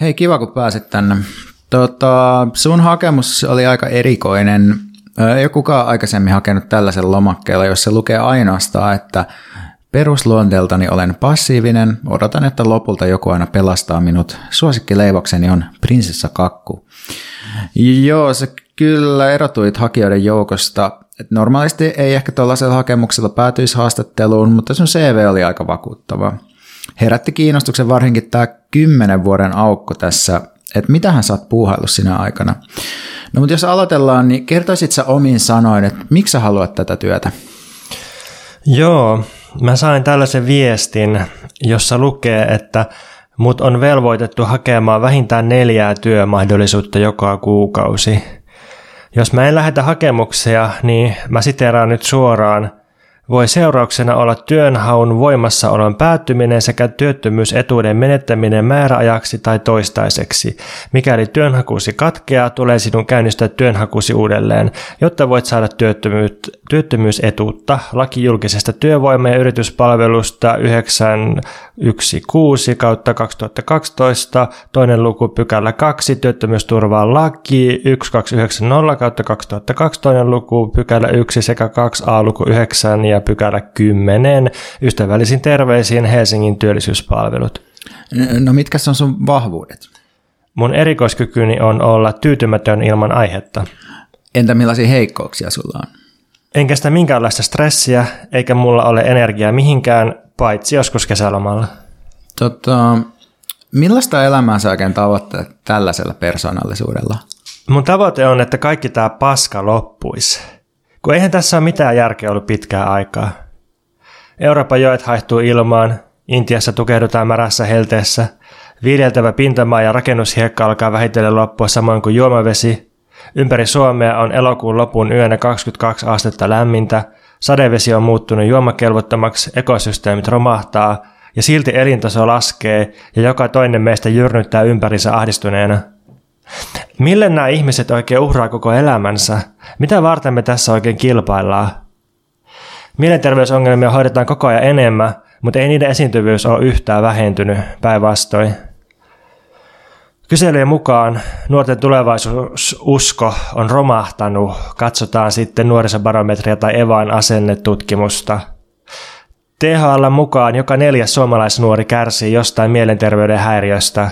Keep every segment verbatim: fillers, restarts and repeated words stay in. Hei, kiva kun pääsit tänne. Tota, sun hakemus oli aika erikoinen. Ei ole kukaan aikaisemmin hakenut tällaisen lomakkeella, jossa lukee ainoastaan, että perusluonteeltani olen passiivinen, odotan, että lopulta joku aina pelastaa minut. Suosikkileivokseni on prinsessakakku. Joo, se kyllä erotuit hakijoiden joukosta. Et normaalisti ei ehkä tuollaisella hakemuksella päätyisi haastatteluun, mutta sun C V oli aika vakuuttava. Herätti kiinnostuksen varsinkin tämä kymmenen vuoden aukko tässä, että mitähän sä oot puuhaillut sinä aikana. No mutta jos aloitellaan, niin kertoisit sä omin sanoin, että miksi sä haluat tätä työtä? Joo, mä sain tällaisen viestin, jossa lukee, että mut on velvoitettu hakemaan vähintään neljää työmahdollisuutta joka kuukausi. Jos mä en lähetä hakemuksia, niin mä siteeraan nyt suoraan. Voi seurauksena olla työnhaun voimassaolon päättyminen sekä työttömyysetuuden menettäminen määräajaksi tai toistaiseksi. Mikäli työnhakusi katkeaa, tulee sinun käynnistää työnhakusi uudelleen, jotta voit saada työttömyysetuutta. Laki julkisesta työvoima- ja yrityspalvelusta yhdeksän yksitoista kautta kaksituhattakaksitoista, toinen luku pykälä kaksi, työttömyysturvaan laki yksitoista yhdeksänkymmentä kautta kaksituhattakaksi, toinen luku pykälä yksi sekä kaksi a luku yhdeksän ja pykälä kymmenen. Ystävällisin terveisiin Helsingin työllisyyspalvelut. No mitkä on sun vahvuudet? Mun erikoiskykyni on olla tyytymätön ilman aihetta. Entä millaisia heikkouksia sulla on? Enkä sitä minkäänlaista stressiä, eikä mulla ole energiaa mihinkään, paitsi joskus kesälomalla. Tota, millaista elämää sä oikein tavoitteet tällaisella persoonallisuudella? Mun tavoite on, että kaikki tää paska loppuisi. Kun eihän tässä ole mitään järkeä ollut pitkään aikaa. Euroopan joet haihtuu ilmaan, Intiassa tukehdutaan märässä helteessä, viljeltävä pintamaa ja rakennushiekka alkaa vähitellen loppua samoin kuin juomavesi, ympäri Suomea on elokuun lopun yönä kaksikymmentäkaksi astetta lämmintä, sadevesi on muuttunut juomakelvottomaksi, ekosysteemit romahtaa ja silti elintaso laskee ja joka toinen meistä jyrnyttää ympärinsä ahdistuneena. Mille nämä ihmiset oikein uhraa koko elämänsä? Mitä varten me tässä oikein kilpaillaan? Mielenterveysongelmia hoidetaan koko ajan enemmän, mutta ei niiden esiintyvyys ole yhtään vähentynyt, päinvastoin. Kyselyjen mukaan nuorten tulevaisuususko on romahtanut, katsotaan sitten nuorisobarometria tai Evan asennetutkimusta. T H L mukaan joka neljäs suomalaisnuori kärsii jostain mielenterveyden häiriöstä.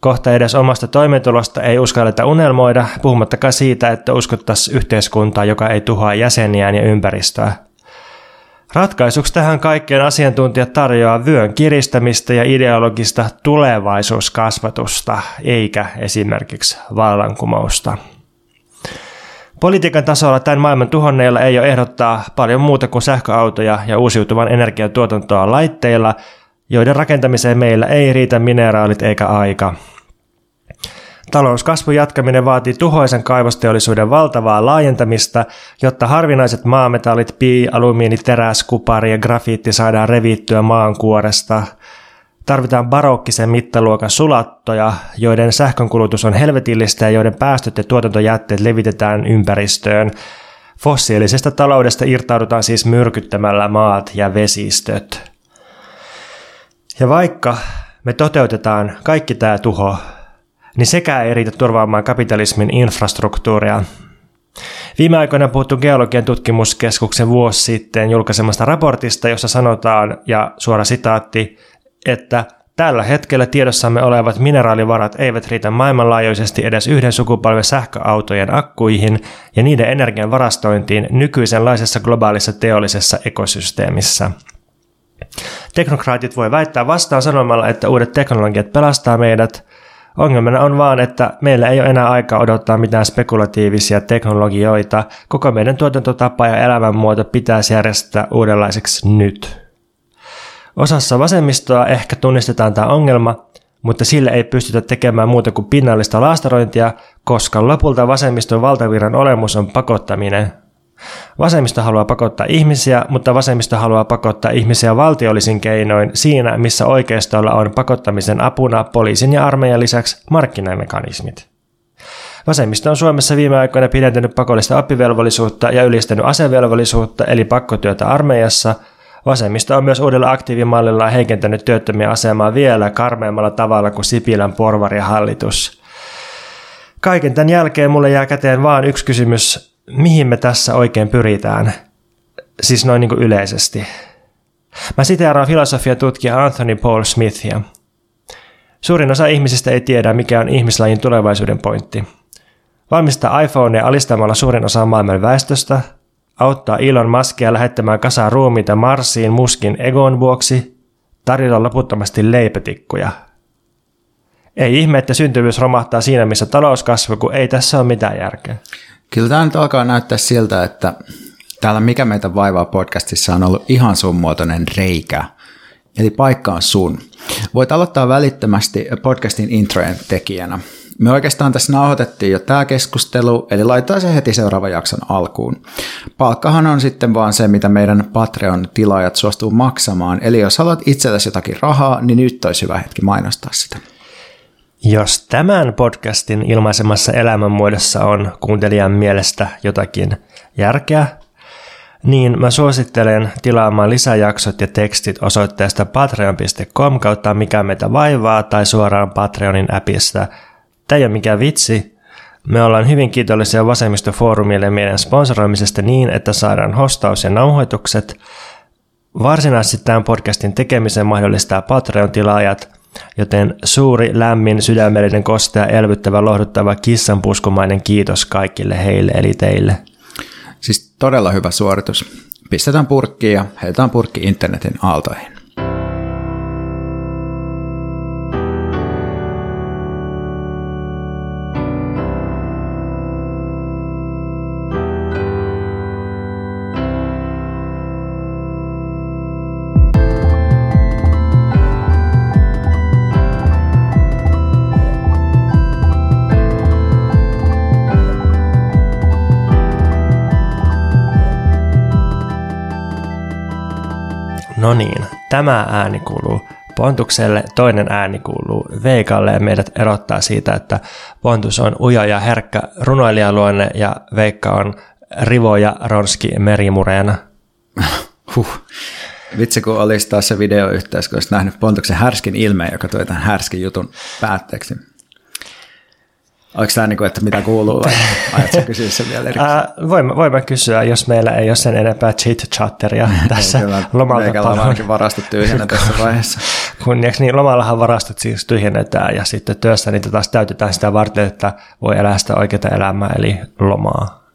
Kohta edes omasta toimeentulosta ei uskalleta unelmoida, puhumattakaan siitä, että uskottaisiin yhteiskuntaa, joka ei tuhoa jäseniään ja ympäristöä. Ratkaisuksi tähän kaikkeen asiantuntijat tarjoaa vyön kiristämistä ja ideologista tulevaisuuskasvatusta, eikä esimerkiksi vallankumousta. Politiikan tasolla tämän maailman tuhonneilla ei ole ehdottaa paljon muuta kuin sähköautoja ja uusiutuvan energian tuotantoa laitteilla, joiden rakentamiseen meillä ei riitä mineraalit eikä aika. Talouskasvun jatkaminen vaatii tuhoisen kaivosteollisuuden valtavaa laajentamista, jotta harvinaiset maametallit, pii, alumiini, teräs, kupari ja grafiitti saadaan revittyä maankuoresta. Tarvitaan barokkisen mittaluokan sulattoja, joiden sähkönkulutus on helvetillistä ja joiden päästöt ja tuotantojätteet levitetään ympäristöön. Fossiilisesta taloudesta irtaudutaan siis myrkyttämällä maat ja vesistöt. Ja vaikka me toteutetaan kaikki tämä tuho, niin sekään ei riitä turvaamaan kapitalismin infrastruktuuria. Viime aikoina puhuttu Geologian tutkimuskeskuksen vuosi sitten julkaisemasta raportista, jossa sanotaan, ja suora sitaatti, että tällä hetkellä tiedossamme olevat mineraalivarat eivät riitä maailmanlaajuisesti edes yhden sukupolven sähköautojen akkuihin ja niiden energian varastointiin nykyisenlaisessa globaalissa teollisessa ekosysteemissä. Teknokraatit voi väittää vastaan sanomalla, että uudet teknologiat pelastaa meidät. Ongelmana on vaan, että meillä ei ole enää aikaa odottaa mitään spekulatiivisia teknologioita. Koko meidän tuotantotapa ja elämänmuoto pitäisi järjestää uudenlaiseksi nyt. Osassa vasemmistoa ehkä tunnistetaan tämä ongelma, mutta sille ei pystytä tekemään muuta kuin pinnallista laastarointia, koska lopulta vasemmiston valtavirran olemus on pakottaminen. Vasemmisto haluaa pakottaa ihmisiä, mutta vasemmisto haluaa pakottaa ihmisiä valtiollisin keinoin siinä, missä oikeistolla on pakottamisen apuna poliisin ja armeijan lisäksi markkinamekanismit. Vasemmisto on Suomessa viime aikoina pidentänyt pakollista oppivelvollisuutta ja ylistänyt asevelvollisuutta eli pakkotyötä armeijassa, Vasemmisto on myös uudella aktiivimallilla heikentänyt työttömien asemaa vielä karmeammalla tavalla kuin Sipilän porvarihallitus. Kaiken tämän jälkeen mulle jää käteen vaan yksi kysymys, mihin me tässä oikein pyritään? Siis noin niin kuin yleisesti. Mä siteeraan filosofiatutkija Anthony Paul Smithia. Suurin osa ihmisistä ei tiedä, mikä on ihmislajin tulevaisuuden pointti. Valmistaa iPhonea alistamalla suurin osa maailman väestöstä, auttaa Elon Muskia lähettämään kasaan ruumiita Marsiin Muskin egon vuoksi, tarjolla loputtomasti leipätikkuja. Ei ihme, että syntyvyys romahtaa siinä, missä talous kasvaa, kun ei tässä ole mitään järkeä. Kyllä tämä nyt alkaa näyttää siltä, että täällä Mikä meitä vaivaa podcastissa on ollut ihan sun muotoinen reikä. Eli paikka on sun. Voit aloittaa välittömästi podcastin introjen tekijänä. Me oikeastaan tässä nauhoitettiin jo tämä keskustelu, eli laitetaan se heti seuraavan jakson alkuun. Palkkahan on sitten vaan se, mitä meidän Patreon-tilaajat suostuu maksamaan, eli jos haluat itsellesi jotakin rahaa, niin nyt olisi hyvä hetki mainostaa sitä. Jos tämän podcastin ilmaisemassa elämänmuodossa on kuuntelijan mielestä jotakin järkeä, niin mä suosittelen tilaamaan lisäjaksot ja tekstit osoitteesta patreon piste com kautta Mikä meitä vaivaa tai suoraan Patreonin appista. Tämä ei ole mikään vitsi. Me ollaan hyvin kiitollisia vasemmisto foorumille meidän sponsoroimisesta niin, että saadaan hostaus ja nauhoitukset. Varsinaisesti tämän podcastin tekemisen mahdollistaa Patreon-tilaajat, joten suuri, lämmin, sydämellinen, kostea, elvyttävä, lohduttava, kissanpuskumainen kiitos kaikille heille eli teille. Siis todella hyvä suoritus. Pistetään purkkiin ja heitetään purkki internetin aaltoihin. No niin, tämä ääni kuuluu Pontukselle, toinen ääni kuuluu Veikalle ja meidät erottaa siitä, että Pontus on ujo ja herkkä runoilijaluonne ja Veikka on rivo ja ronski merimureena. Huh. Vitsi kun olisi taas se videoyhteys, kun olisi nähnyt Pontuksen härskin ilmeen, joka toi tämän härskin jutun päätteeksi. Oliko tämä niin kuin, että mitä kuuluu vai ajatko kysyä sen vielä erikseen? Voin, voin mä kysyä, jos meillä ei ole sen enempää chit-chatteria tässä lomalta. Meikälä on ainakin varastot tyhjennä tässä vaiheessa. Kunniaksi niin lomallahan varastot siis tyhjennetään ja sitten työssä niitä taas täytetään sitä varten, että voi elää sitä oikeaa elämää eli lomaa.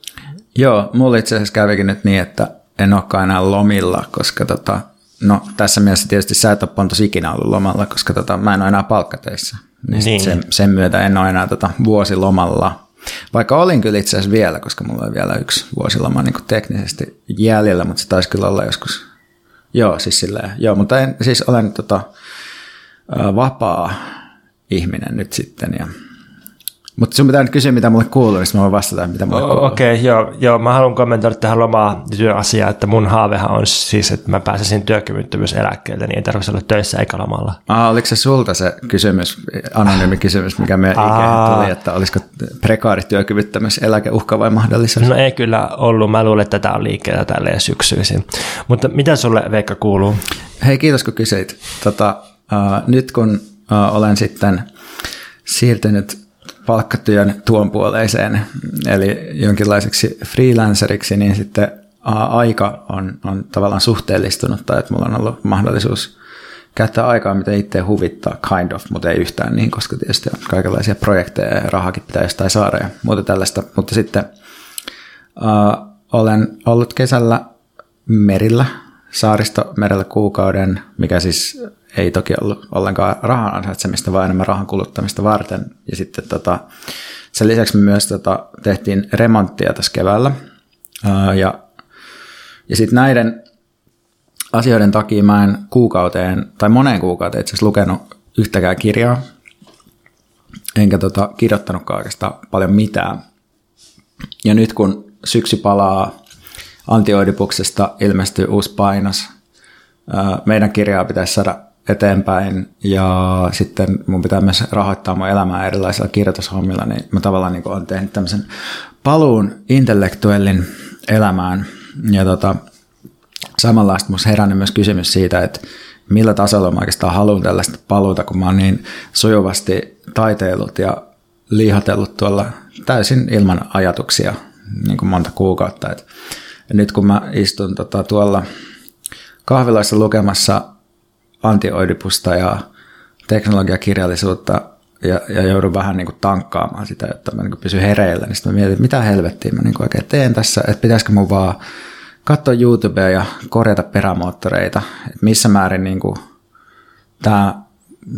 Joo, mulla itse asiassa kävikin nyt niin, että en olekaan enää lomilla, koska tota, no, tässä mielessä tietysti sä et ole Pontus ikinä ollut lomalla, koska tota, mä en ole enää palkkatöissä. Niin niin. Sen, sen myötä en ole enää tota vuosilomalla, vaikka olin kyllä itse asiassa vielä, koska mulla oli vielä yksi vuosiloma niin kuin teknisesti jäljellä, mutta se taisi kyllä olla joskus, joo siis silleen, joo, mutta en, siis olen tota, vapaa ihminen nyt sitten ja mutta sun pitää nyt kysyä, mitä mulle kuuluu, niin mä voin vastata, mitä mulle kuuluu. Okei, okay, joo, joo. Mä haluan kommentoida tähän lomaa työasiaa, että mun haavehan on siis, että mä pääsisin työkyvyttömyyseläkkeelle, niin ei tarvitse olla töissä eikä lomalla. Aa, oliko se sulta se kysymys, anonyymi kysymys, mikä meidän ikään tuli, että olisiko prekaari työkyvyttömyyseläke uhka vai mahdollisuus? No ei kyllä ollut. Mä luulen, että tätä on liikkeellä tälleen syksyisin. Mutta mitä sulle, Veikka, kuuluu? Hei, kiitos kun kysyit. Tota, äh, nyt kun äh, olen sitten siirtynyt palkkatyön tuon puoleiseen, eli jonkinlaiseksi freelanceriksi, niin sitten aika on, on tavallaan suhteellistunut, tai että mulla on ollut mahdollisuus käyttää aikaa, mitä itse huvittaa, kind of, mutta ei yhtään niin, koska tietysti on kaikenlaisia projekteja ja rahakin pitää jostain saada ja muuta tällaista, mutta sitten äh, olen ollut kesällä merillä, saaristomerellä kuukauden, mikä siis ei toki ollut ollenkaan rahan ansaitsemista, vaan enemmän rahan kuluttamista varten. Ja sitten tota, sen lisäksi me myös tota, tehtiin remonttia tässä keväällä. Ää, ja ja sitten näiden asioiden takia mä en kuukauteen, tai moneen kuukauteen itse asiassa lukenut yhtäkään kirjaa. Enkä tota, kirjoittanutkaan oikeastaan paljon mitään. Ja nyt kun syksy palaa, Antioidipuksesta ilmestyy uusi painos. Meidän kirjaa pitäisi saada eteenpäin ja sitten mun pitää myös rahoittaa mun elämää erilaisilla kirjoitushommilla, niin mä tavallaan niin olen tehnyt tämmöisen paluun intellektuellin elämään ja tota, samanlaista minusta herännyt myös kysymys siitä, että millä tasolla mä oikeastaan haluan tällaista paluuta, kun mä oon niin sujuvasti taiteillut ja liihotellut tuolla täysin ilman ajatuksia niin kuin monta kuukautta. Et nyt kun mä istun tota, tuolla kahvilaissa lukemassa Antioidipusta ja teknologiakirjallisuutta ja, ja joudun vähän niin kuin tankkaamaan sitä, jotta mä niin kuin pysyn hereillä, niin sitten mä mietin, että mitä helvettiä mä niin kuin oikein teen tässä, että pitäisikö mun vaan katsoa YouTubea ja korjata perämoottoreita, että missä määrin niin kuin tämä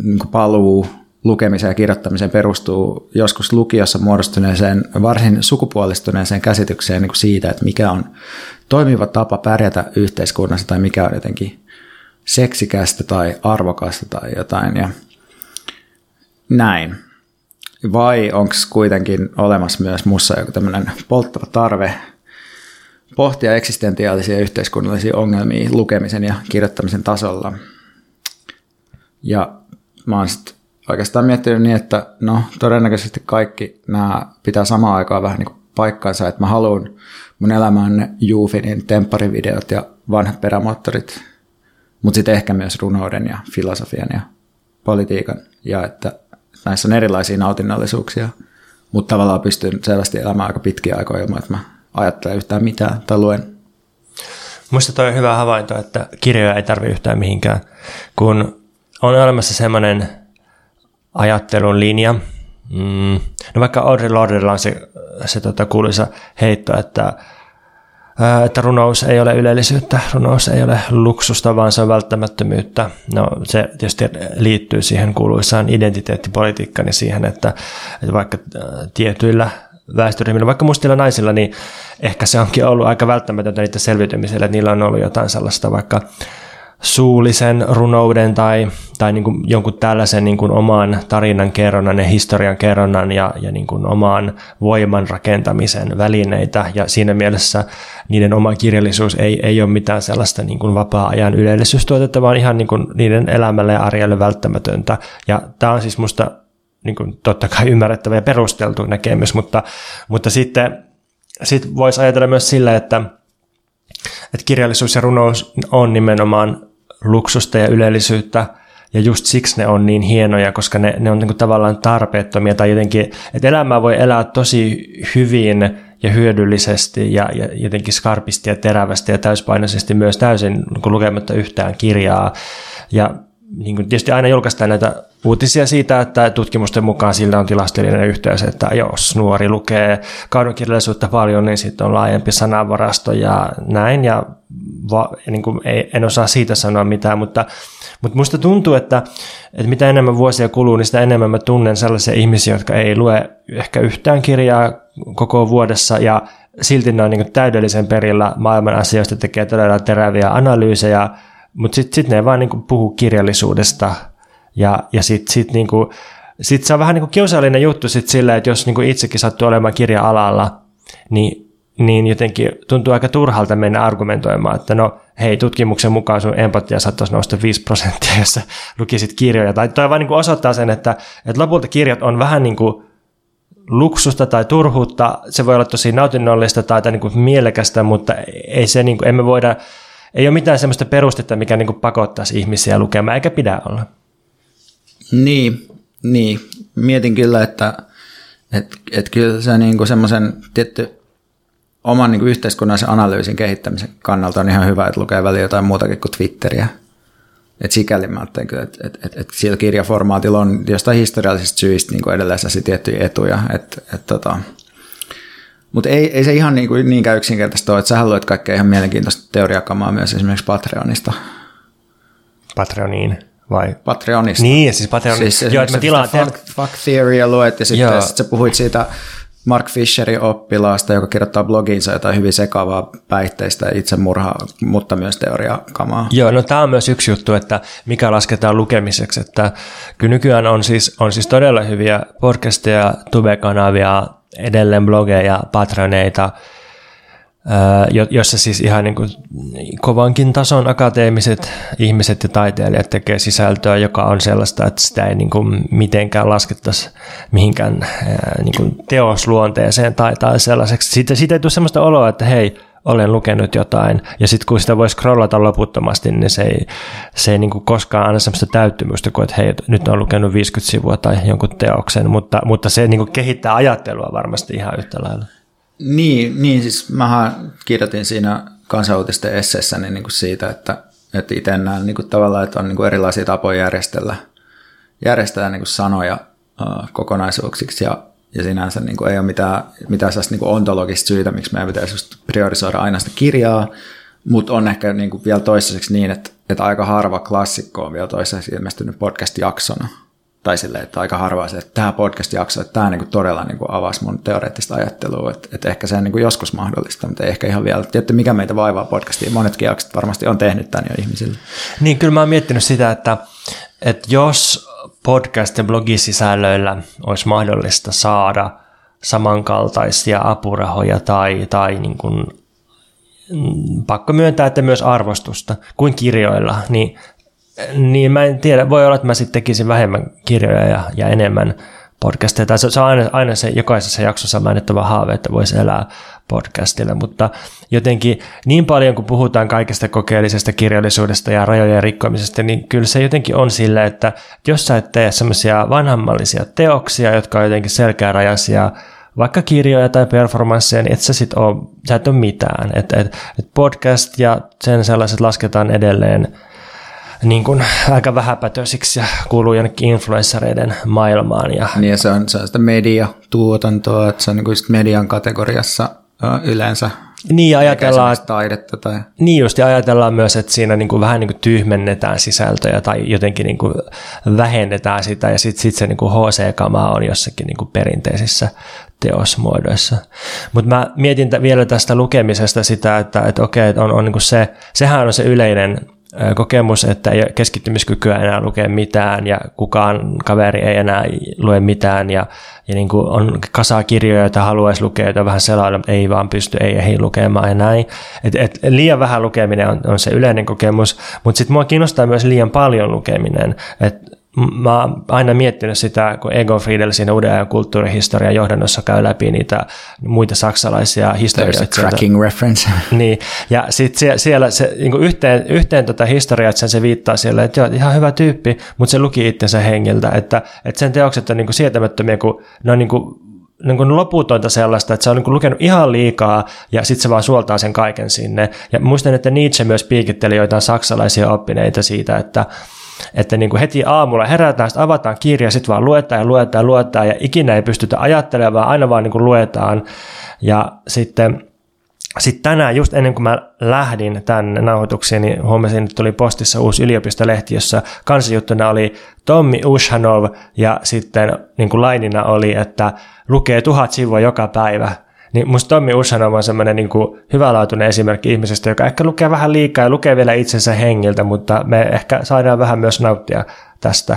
niin kuin paluu lukemiseen ja kirjoittamiseen perustuu joskus lukiossa muodostuneeseen, varsin sukupuolistuneeseen käsitykseen niin kuin siitä, että mikä on toimiva tapa pärjätä yhteiskunnassa tai mikä on jotenkin seksikästä tai arvokasta tai jotain ja näin. Vai onko kuitenkin olemassa myös mussa joku tämmöinen polttava tarve pohtia eksistentiaalisia yhteiskunnallisia ongelmia lukemisen ja kirjoittamisen tasolla. Ja mä oon sit oikeastaan miettinyt niin, että no todennäköisesti kaikki nämä pitää samaan aikaan vähän niin kuin paikkansa, että mä haluan mun elämään Juufinin tempparivideot ja vanhat perämoottorit, mutta sitten ehkä myös runouden ja filosofian ja politiikan ja että näissä on erilaisia nautinnollisuuksia, mutta tavallaan pystyn selvästi elämään aika pitkiä aikoja ilman, että mä ajattelen yhtään mitään tai luen. Musta toi on hyvä havainto, että kirjoja ei tarvitse yhtään mihinkään, kun on olemassa semmoinen ajattelun linja. Mm. No vaikka Audre Lordella on se, se tota kuuluisa heitto, että että runous ei ole ylellisyyttä, runous ei ole luksusta, vaan se on välttämättömyyttä. No, se tietysti liittyy siihen kuuluisaan identiteettipolitiikkaan ja siihen, että, että vaikka tietyillä väestöryhmillä, vaikka mustilla naisilla, niin ehkä se onkin ollut aika välttämätöntä niiden selviytymiselle, että niillä on ollut jotain sellaista vaikka suullisen runouden tai, tai niin kuin jonkun tällaisen niin kuin oman tarinan kerronnan ja historian kerronnan ja, ja niin kuin oman voiman rakentamisen välineitä. Ja siinä mielessä niiden oma kirjallisuus ei, ei ole mitään sellaista niin kuin vapaa-ajan ylellisyystuotetta, vaan ihan niin kuin niiden elämälle ja arjelle välttämätöntä. Ja tämä on siis musta niin kuin totta kai ymmärrettävä ja perusteltu näkemys, mutta, mutta sitten sit voisi ajatella myös sillä, että että kirjallisuus ja runous on nimenomaan luksusta ja ylellisyyttä, ja just siksi ne on niin hienoja, koska ne, ne on niin kuin tavallaan tarpeettomia, tai jotenkin, että elämää voi elää tosi hyvin ja hyödyllisesti, ja, ja jotenkin skarpisti ja terävästi ja täyspainoisesti myös täysin niin kuin lukematta yhtään kirjaa, ja niin kuin tietysti aina julkaistaan näitä uutisia siitä, että tutkimusten mukaan sillä on tilastollinen yhteys, että jos nuori lukee kaunokirjallisuutta paljon, niin sitten on laajempi sanavarasto ja näin. Ja va, niin kuin ei, en osaa siitä sanoa mitään, mutta, mutta musta tuntuu, että, että mitä enemmän vuosia kuluu, niin sitä enemmän mä tunnen sellaisia ihmisiä, jotka ei lue ehkä yhtään kirjaa koko vuodessa ja silti ne on niin kuin täydellisen perillä maailman asioista, tekee todella teräviä analyysejä. Mutta sitten sit ne ei vaan niinku puhu kirjallisuudesta, ja, ja sitten sit niinku, sit se on vähän niinku kiusallinen juttu sit sillä, että jos niinku itsekin sattuu olemaan kirja-alalla, niin, niin jotenkin tuntuu aika turhalta mennä argumentoimaan, että no hei, tutkimuksen mukaan sun empatia saattaisi nousta viisi prosenttia, jos sä lukisit kirjoja. Tai toi vaan niinku osoittaa sen, että, että lopulta kirjat on vähän niin kuin luksusta tai turhuutta, se voi olla tosi nautinnollista tai, tai niinku mielekästä, mutta ei se niinku, emme voida... Ei ole mitään sellaista perustetta, mikä niin kuin pakottaisi ihmisiä lukemaan, eikä pidä olla. Niin, niin. Mietin kyllä, että et, et kyllä se niin kuin semmoisen tietty oman niin kuin yhteiskunnallisen analyysin kehittämisen kannalta on ihan hyvä, että lukee väliin jotain muutakin kuin Twitteriä. Et sikäli mä ajattelen kyllä, että et, et, et siellä kirjaformaatilla on jostain historiallisista syistä niin kuin edelleen tiettyjä etuja, että... Et, tota, mutta ei, ei se ihan niin kuin niinkään yksinkertaista ole, että sähän luet kaikkea ihan mielenkiintoista teoriakamaa myös esimerkiksi Patreonista. Patreoniin vai? Patreonista. Niin, siis Patreonista. Siis joo, että mä tilaan. Fact, fact theoryä luet ja sitten sit sä puhuit siitä Mark Fisherin oppilaasta, joka kirjoittaa blogiinsa jotain hyvin sekavaa päihteistä ja itsemurhaa, mutta myös teoriakamaa. Joo, no tämä on myös yksi juttu, että mikä lasketaan lukemiseksi. Että kyllä nykyään on siis, on siis todella hyviä podcasteja, tube-kanavia, edelleen blogeja, patreoneita, jossa siis ihan niin kuin kovankin tason akateemiset ihmiset ja taiteilijat tekee sisältöä, joka on sellaista, että sitä ei niin kuin mitenkään laskettaisi mihinkään niin kuin teosluonteeseen tai, tai sellaiseksi. Siitä, siitä ei tule sellaista oloa, että hei, olen lukenut jotain, ja sitten kun sitä voi scrollata loputtomasti, niin se ei, se ei niin kuin koskaan anna sellaista täyttymystä kuin, että hei, nyt olen lukenut viisikymmentä sivua tai jonkun teoksen, mutta, mutta se niin kuin kehittää ajattelua varmasti ihan yhtä lailla. Niin, niin siis mähän kirjoitin siinä Kansanuutisten esseessäni niin kuin siitä, että, että itse näen niin kuin tavallaan, että on niin kuin erilaisia tapoja järjestellä, järjestellä niin kuin sanoja uh, kokonaisuuksiksi, ja, ja sinänsä niin kuin ei ole mitään, mitään niin kuin ontologista syytä, miksi meidän pitäisi just priorisoida aina sitä kirjaa, mutta on ehkä niin kuin vielä toistaiseksi niin, että, että aika harva klassikko on vielä toistaiseksi ilmestynyt podcast-jaksona. Tai silleen, että aika harvaa se, että tämä podcast-jakso, että tämä niinku todella niinku avasi mun teoreettista ajattelua, että, että ehkä se on niinku joskus mahdollista, mutta ei ehkä ihan vielä. Tietysti mikä meitä vaivaa podcastiin, monetkin jaksot varmasti on tehnyt tämän jo ihmisille. Niin, kyllä mä oon miettinyt sitä, että, että jos podcast- ja blogisisällöillä olisi mahdollista saada samankaltaisia apurahoja tai, tai niin kuin, pakko myöntää, että myös arvostusta kuin kirjoilla, niin Niin mä en tiedä, voi olla, että mä sitten tekisin vähemmän kirjoja ja, ja enemmän podcasteja. Tai se, se on aina, aina se jokaisessa jaksossa mainittava haave, että voisi elää podcastilla, mutta jotenkin niin paljon kun puhutaan kaikesta kokeellisesta kirjallisuudesta ja rajojen rikkomisesta, niin kyllä se jotenkin on sillä, että jos sä et tee semmoisia vanhammallisia teoksia, jotka on jotenkin selkärajaisia, vaikka kirjoja tai performansseja, niin et sä sit ole, sä et ole mitään. Et, et, et podcast ja sen sellaiset lasketaan edelleen niin kuin aika vähäpätöisiksi ja kuuluu jonnekin influenssareiden maailmaan. Ja niin ja se on, se on sitä mediatuotantoa, että se on niin kuin median kategoriassa yleensä. Niin ajatellaan taidetta tai niin just, ja ajatellaan myös, että siinä niin kuin vähän niin kuin tyhmennetään sisältöjä tai jotenkin niin kuin vähennetään sitä, ja sitten sit se niin kuin H C-kamaa on jossakin niin kuin perinteisissä teosmuodoissa. Mutta mä mietin t- vielä tästä lukemisesta sitä, että et okei, on, on niin kuin se, sehän on se yleinen kokemus, että ei ole keskittymiskykyä enää lukea mitään ja kukaan kaveri ei enää lue mitään ja, ja niin kuin on kasaa kirjoja, joita haluaisi lukea, joita vähän selailla, mutta ei vaan pysty, ei ehdi lukemaan ja näin. Et, et liian vähän lukeminen on, on se yleinen kokemus, mutta sitten mua kiinnostaa myös liian paljon lukeminen. Et mä oon aina miettinyt sitä, kun Egon Friedel siinä uuden ajan kulttuurihistorian johdannossa käy läpi niitä muita saksalaisia historioita. Cracking reference. Niin, ja sitten siellä se, niin kuin yhteen, yhteen tota historiaa, että se viittaa siellä, että joo, ihan hyvä tyyppi, mutta se luki itsensä hengiltä, että, että sen teokset on niin kuin sietämättömiä, kun ne on niin kuin niin kuin loputonta sellaista, että se on niin kuin lukenut ihan liikaa ja sitten se vaan suoltaa sen kaiken sinne. Ja muistan, että Nietzsche myös piikitteli joitain saksalaisia oppineita siitä, että Että niin kuin heti aamulla herätään, sitten avataan kirja, sitten vaan luetaan ja luetaan ja luetaan ja ikinä ei pystytä ajattelemaan, vaan aina vaan niin kuin luetaan. Ja sitten sit tänään, just ennen kuin mä lähdin tänne nauhoituksiin, niin huomasin, että tuli postissa uusi yliopistolehti, jossa kansijuttuna oli Tommi Ushanov ja sitten niin kuin lainina oli, että lukee tuhat sivua joka päivä. Niin musta Tommi Ushanov on semmoinen niin kuin hyvälaatuinen esimerkki ihmisestä, joka ehkä lukee vähän liikaa ja lukee vielä itsensä hengiltä, mutta me ehkä saadaan vähän myös nauttia tästä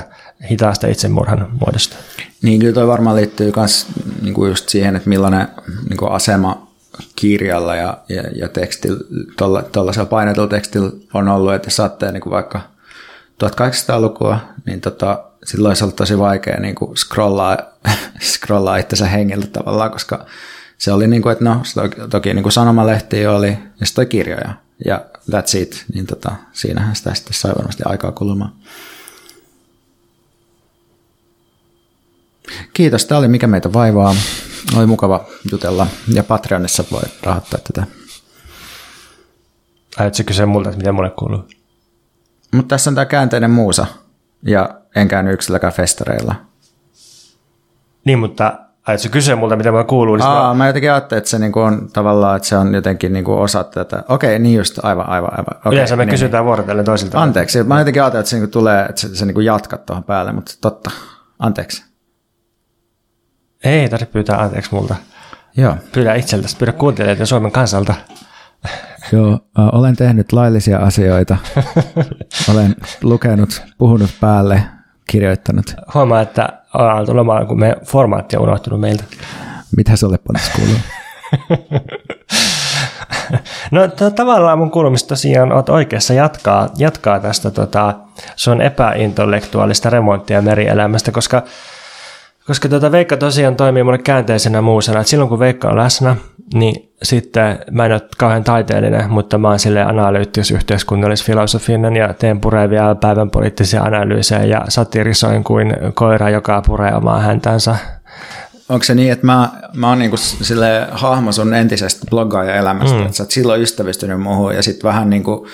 hitaasta itsemurhan muodosta. Niin kyllä toi varmaan liittyy myös niin kuin just siihen, että millainen niin kuin asema kirjalla ja, ja, ja tekstillä, tuollaisella painetulla tekstillä on ollut, että jos saatte niin kuin vaikka tuhatkahdeksansataalukua, niin tota, silloin olisi ollut tosi vaikea niin kuin scrollaa, scrollaa itsensä hengiltä tavallaan, koska se oli niin kuin, että no, toki niin kuin sanomalehtiä oli ja sitten kirjoja ja that's it, niin tota, siinähän sitä sitten sai varmasti aikaa kulumaan. Kiitos, tämä oli Mikä meitä vaivaa. Oli mukava jutella ja Patreonissa voi rahoittaa tätä. Aiotko kysyä multa, mitä mulle kuuluu? Mutta tässä on tämä käänteinen muusa ja en käynyt yksilläkään festareilla. Niin, mutta se kysyä multa, mitä mä kuuluu. Niin Aa, mä... mä jotenkin ajattelin, että se niinku on tavallaan, että se on jotenkin niinku osa tätä. Okei, niin just, aivan, aivan, aivan. Okei, yleensä me niin, kysytään niin vuorotellen toisilta. Anteeksi, mä jotenkin ajattelin, että se niinku tulee, että se, se niinku jatkat tuohon päälle, mutta totta. Anteeksi. Ei tarvitse pyytää anteeksi multa. Joo. Pyydä itseltäsi, pyydä kuuntelijoita Suomen kansalta. Joo, olen tehnyt laillisia asioita. Olen lukenut, puhunut päälle, kirjoittanut. Huomaa, että ollaan tulomaan, kun me formaatti on unohtunut meiltä. Mitä se ole, Pontus, kuuluu? No t- tavallaan mun kuulumista tosiaan oot oikeassa jatkaa, jatkaa tästä tota, sun epäintellektuaalista remonttia merielämästä, koska, koska tota Veikka tosiaan toimii mulle käänteisenä muusena. Et silloin kun Veikka on läsnä, niin sitten mä en ole kauhean taiteellinen, mutta mä oon silleen analyyttis, yhteiskunnallisfilosofinen ja teen purevia päivän poliittisia analyysejä ja satirisoin kuin koira, joka puree omaa häntänsä. Onko se niin, että mä, mä oon niinku silleen hahmo sun entisestä bloggaajaelämästä, mm. että sä oot silloin ystävystynyt muuhun ja sitten vähän niin kuin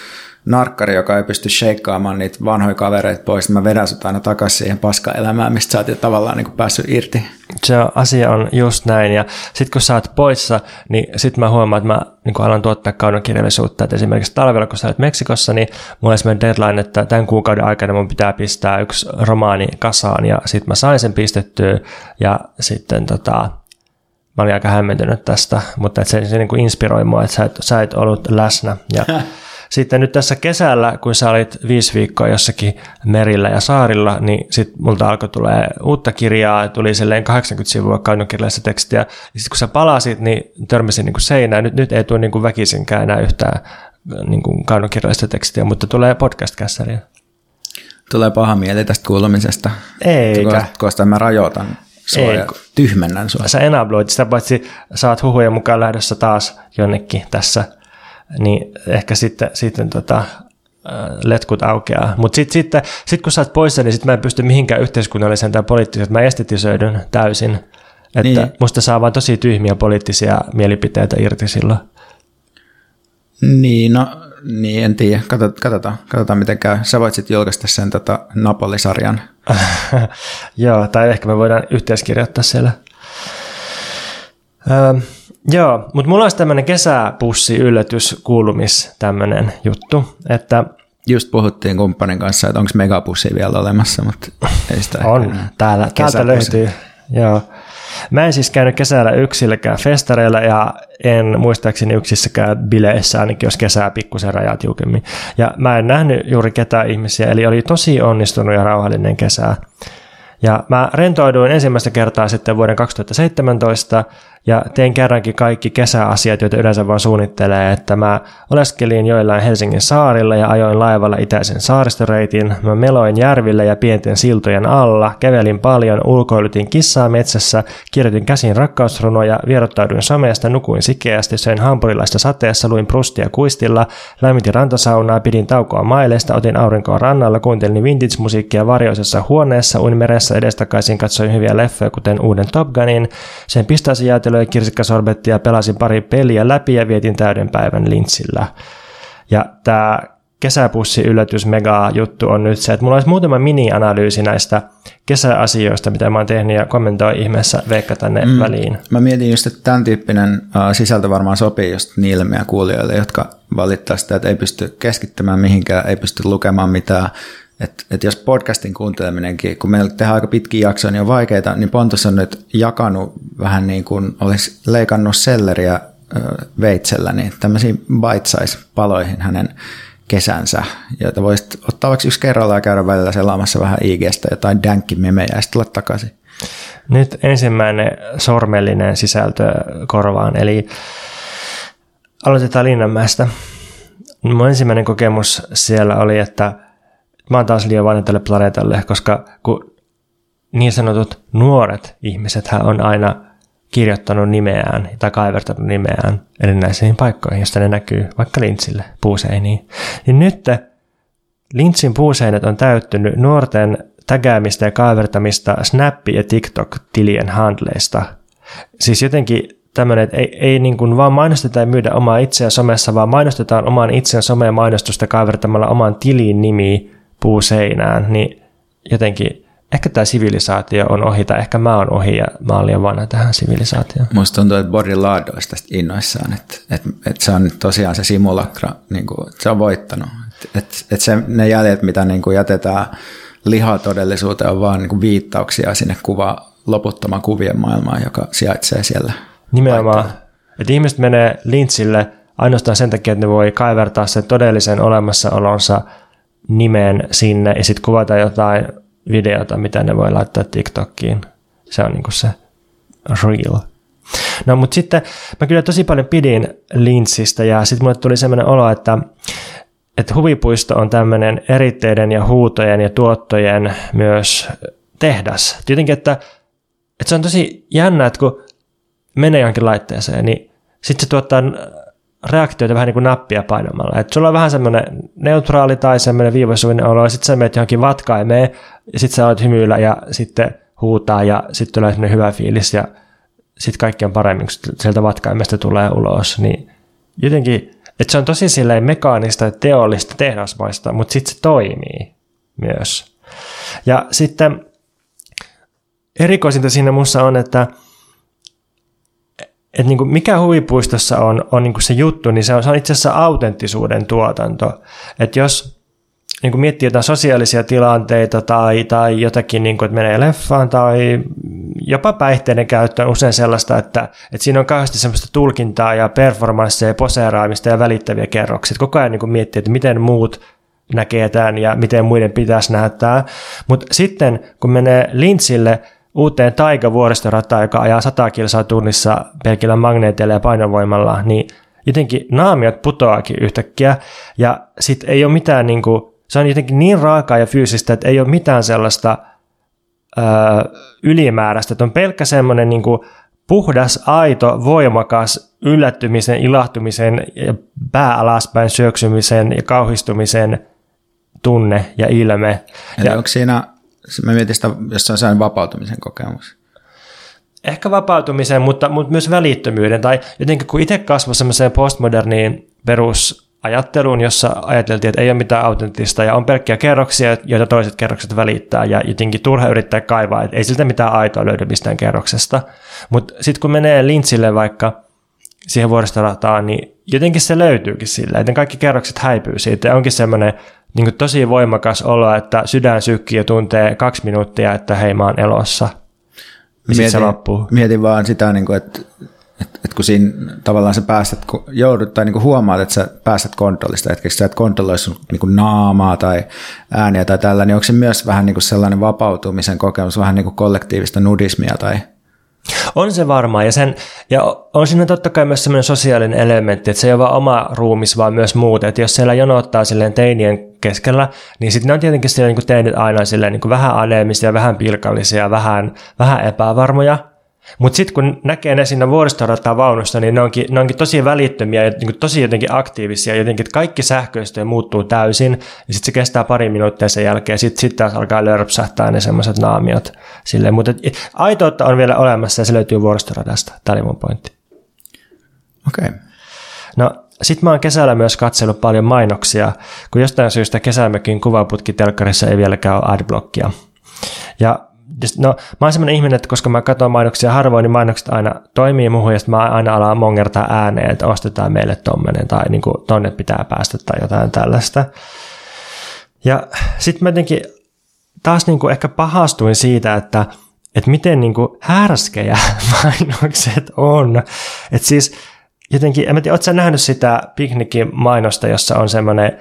narkkari, joka ei pysty sheikkaamaan niitä vanhoja kavereita pois, niin mä vedän sut aina takaisin siihen paskaelämään, mistä sä oot jo tavallaan niin kuin päässyt irti. Se asia on just näin, ja sitten kun sä oot poissa, niin sitten mä huomaan, että mä niin kun alan tuottaa kaunokirjallisuutta, että esimerkiksi talvella, kun sä olet Meksikossa, niin mulla on semmoinen deadline, että tämän kuukauden aikana mun pitää pistää yksi romaani kasaan, ja sitten mä sain sen pistettyä, ja sitten tota... Mä olin aika hämmentynyt tästä, mutta et se, se niin kuin inspiroi mua, että sä et, sä et ollut läsnä. Ja sitten nyt tässä kesällä, kun sä olit viisi viikkoa jossakin merillä ja saarilla, niin sitten multa alkoi tulee uutta kirjaa, tuli silleen kahdeksankymmentä sivua kaunokirjallista tekstiä. Ja sitten kun sä palasit, niin törmäsin niin kuin seinään. Nyt, nyt ei tule niin kuin väkisinkään enää yhtään niin kuin kaunokirjallista tekstiä, mutta tulee podcast-kässäriä. Tulee paha mieli tästä kuulumisesta. Eikä. Koska mä rajoitan. Ei, tyhmennän sua. Sä enabloit sitä, paitsi sä oot huhujen mukaan lähdössä taas jonnekin tässä, niin ehkä sitten, sitten tota, letkut aukeaa. Mutta sitten sit, sit, kun sä oot poissa, niin sit mä en pysty mihinkään yhteiskunnalliseen tai poliittiseen, mä estetisoidun täysin. Että niin. Musta saa vaan tosi tyhmiä poliittisia mielipiteitä irti silloin. Niin, no niin, en tiedä. Katsotaan, katsotaan, katsotaan miten käy. Sä voit sitten julkaista sen tota, Napoli-sarjan. Joo, tai ehkä me voidaan yhteiskirjoittaa siellä. Öö, joo, mutta mulla olisi tämmöinen kesäpussi-yllätyskuulumis tämmöinen juttu, että... Just puhuttiin kumppanin kanssa, että onko megapussi vielä olemassa, mutta ei sitä on, ehkä... On, täällä, täältä löytyy, joo. Mä en siis käynyt kesällä yksilläkään festareilla ja en muistaakseni yksissäkään bileissä, ainakin jos kesää pikkusen rajaa tiukemmin. Ja mä en nähnyt juuri ketään ihmisiä, eli oli tosi onnistunut ja rauhallinen kesää. Ja mä rentouduin ensimmäistä kertaa sitten vuoden kaksituhattaseitsemäntoista ja tein kerrankin kaikki kesäasiat, joita yleensä vaan suunnittelee, että mä oleskelin joillain Helsingin saarilla ja ajoin laivalla itäisen saaristoreitin, mä meloin järvillä ja pienten siltojen alla, kävelin paljon, ulkoilutin kissaa metsässä, kirjoitin käsin rakkausrunoja, vierottauduin someesta, nukuin sikeästi, söin hampurilaista sateessa, luin Prustia kuistilla, lämmitin rantasaunaa, pidin taukoa maileista, otin aurinkoa rannalla, kuuntelin vintage-musiikkia varjoisessa huoneessa, uin meressä edestakaisin, katsoin hyviä leffoja, kuten uuden Top Gunin, sen pistaisi jäätelö, löin kirsikkasorbeettia, pelasin pari peliä läpi ja vietin täyden päivän lintsillä. Ja tämä kesäpussi yllätys mega juttu on nyt se, että mulla olisi muutama mini-analyysi näistä kesäasioista, mitä mä oon tehnyt, ja kommentoi ihmeessä Veikka tänne mm, väliin. Mä mietin just, että tämän tyyppinen sisältö varmaan sopii just niille meidän kuulijoille, jotka valittaa sitä, että ei pysty keskittämään mihinkään, ei pysty lukemaan mitään. Että et jos podcastin kuunteleminenkin, kun meillä tehdään aika pitkiä jaksoja, niin on vaikeita, niin Pontus on nyt jakanut vähän niin kuin olisi leikannut selleriä veitsellä, niin tämmöisiin bite-size-paloihin hänen kesänsä, joita voisit ottaa vaikka yksi kerrallaan ja käydä välillä selaamassa vähän I G:stä jotain dänkkimemejä ja sitten tulla takaisin. Nyt ensimmäinen sormellinen sisältö korvaan, eli aloitetaan Linnanmäestä. Mun ensimmäinen kokemus siellä oli, että mä oon taas liian vanha tälle planeetalle, koska kun niin sanotut nuoret ihmisethän on aina kirjoittanut nimeään tai kaivertanut nimeään erinäisiin paikkoihin, josta ne näkyy vaikka lintsille, puuseiniin. Niin nyt lintsin puuseinet on täyttynyt nuorten tägäämistä ja kaivertamista Snappi- ja TikTok-tilien handleista. Siis jotenkin tämmöinen, että ei, ei niin kuin vaan mainosteta ja myydä omaa itseä somessa, vaan mainostetaan oman itsen someen mainostusta kaivertamalla oman tilin nimiä puuseinään, niin jotenkin ehkä tämä sivilisaatio on ohi, tai ehkä mä oon ohi, ja mä olen liian vanha tähän sivilisaatioon. Musta tuntuu, että Borri Laado olisi tästä innoissaan, että, että, että se on nyt tosiaan se simulakra, niin kuin, että se on voittanut. Että, että se, ne jäljet, mitä niin kuin jätetään lihatodellisuuteen, on vaan niin kuin viittauksia sinne kuva, loputtoman kuvien maailmaan, joka sijaitsee siellä. Nimenomaan, laittaa. Että ihmiset menee lintsille ainoastaan sen takia, että ne voi kaivertaa sen todellisen olemassaolonsa nimen sinne ja sitten kuvata jotain videota, mitä ne voi laittaa TikTokiin. Se on niinku se real. No mutta sitten mä kyllä tosi paljon pidin Lintzistä ja sitten mulle tuli semmoinen olo, että, että huvipuisto on tämmöinen eritteiden ja huutojen ja tuottojen myös tehdas. Tietenkin, että, että se on tosi jännä, että kun menee johonkin laitteeseen, niin sitten se tuottaa reaktioita vähän niin kuin nappia painamalla. Et sulla on vähän semmoinen neutraali tai semmoinen viivaisuinen olo, ja sitten sä menet johonkin vatkaimeen, ja sitten sä olet hymyillä, ja sitten huutaa, ja sitten tulee semmoinen hyvä fiilis, ja sitten kaikki on paremmin, kun sieltä vatkaimesta tulee ulos. Niin jotenkin, että se on tosi silleen mekaanista, teollista, tehdasmaista, mutta sitten se toimii myös. Ja sitten erikoisinta siinä muussa on, että että niin kuin mikä huvipuistossa on, on niin kuin se juttu, niin se on, se on itse asiassa autenttisuuden tuotanto. Että jos niin kuin miettii jotain sosiaalisia tilanteita tai, tai jotakin, niin kuin, että menee leffaan tai jopa päihteiden käyttö on usein sellaista, että, että siinä on kauheasti semmoista tulkintaa ja performanssia ja poseeraamista ja välittäviä kerroksia. Koko ajan niin kuin miettii, että miten muut näkee tämän ja miten muiden pitäisi nähdä. Mutta sitten kun menee Lintzille, uuteen Taiga-vuoristorataan, joka ajaa sata kilsaa tunnissa pelkillä magneeteilla ja painovoimalla, niin jotenkin naamiot putoaakin yhtäkkiä, ja sitten ei ole mitään, niin kuin, se on jotenkin niin raakaa ja fyysistä, että ei ole mitään sellaista öö, ylimääräistä, että on pelkkä semmoinen niin kuin puhdas, aito, voimakas yllättymisen, ilahtumisen, pää alaspäin syöksymisen ja kauhistumisen tunne ja ilme. Eli ja, onko siinä... Mä mietin sitä, jos on sellainen vapautumisen kokemus. Ehkä vapautumisen, mutta, mutta myös välittömyyden. Tai jotenkin kun itse kasvoi semmoiseen postmoderniin perusajatteluun, jossa ajateltiin, että ei ole mitään autenttista ja on pelkkiä kerroksia, joita toiset kerrokset välittää ja jotenkin turha yrittää kaivaa, että ei siltä mitään aitoa löydy mistään kerroksesta. Mutta sitten kun menee Lintzille vaikka siihen vuoristorataan, niin jotenkin se löytyykin sillä, että kaikki kerrokset häipyy siitä ja onkin semmoinen niin kuin tosi voimakas olo, että sydän sykkii ja tuntee kaksi minuuttia, että hei, mä oon elossa. Ja mietin, se loppuu. Mietin vaan sitä, että, että kun siinä tavallaan sä päästät, kun joudut tai huomaat, että sä päästät kontrollista, että sä et kontrolloi sun naamaa tai ääniä tai tällä, niin onko se myös vähän sellainen vapautumisen kokemus, vähän niin kuin kollektiivista nudismia tai... On se varmaan, ja, sen, ja on siinä totta kai myös semmoinen sosiaalinen elementti, että se ei ole vaan oma ruumis, vaan myös muut, että jos siellä jonottaa silleen teinien keskellä, niin sitten ne on tietenkin siellä niin kuin teinit aina silleen niin kuin vähän aneemisia, vähän pilkallisia, vähän, vähän epävarmoja, mutta sitten kun näkee ne siinä vuoristorataan vaunusta, niin ne onkin, ne onkin tosi välittömiä ja niin kuin tosi jotenkin aktiivisia, jotenkin, että kaikki sähköistyö muuttuu täysin, ja sitten se kestää pari minuuttia sen jälkeen, ja sitten sit taas alkaa lörpsähtää ne semmoiset naamiot. Mutta aitoutta on vielä olemassa, ja se löytyy vuoristoradasta. Tämä oli mun pointti. Okei. Okay. No, sitten mä oon kesällä myös katsellut paljon mainoksia, kun jostain syystä kesämökin kuvaputkitelkkarissa ei vieläkään ole adblockia. Ja no, mä oon semmoinen ihminen, että koska mä katson mainoksia harvoin, niin mainokset aina toimii muuhun, ja mä aina alan mongertaa ääneen, että ostetaan meille tommoinen, tai niin kuin, tonne pitää päästä, tai jotain tällaista. Ja sit mä jotenkin taas niin kuin ehkä pahastuin siitä, että, että miten niin kuin härskejä mainokset on. Että siis jotenkin, en mä tiedä, oot sä nähnyt sitä piknikin mainosta, jossa on semmoinen...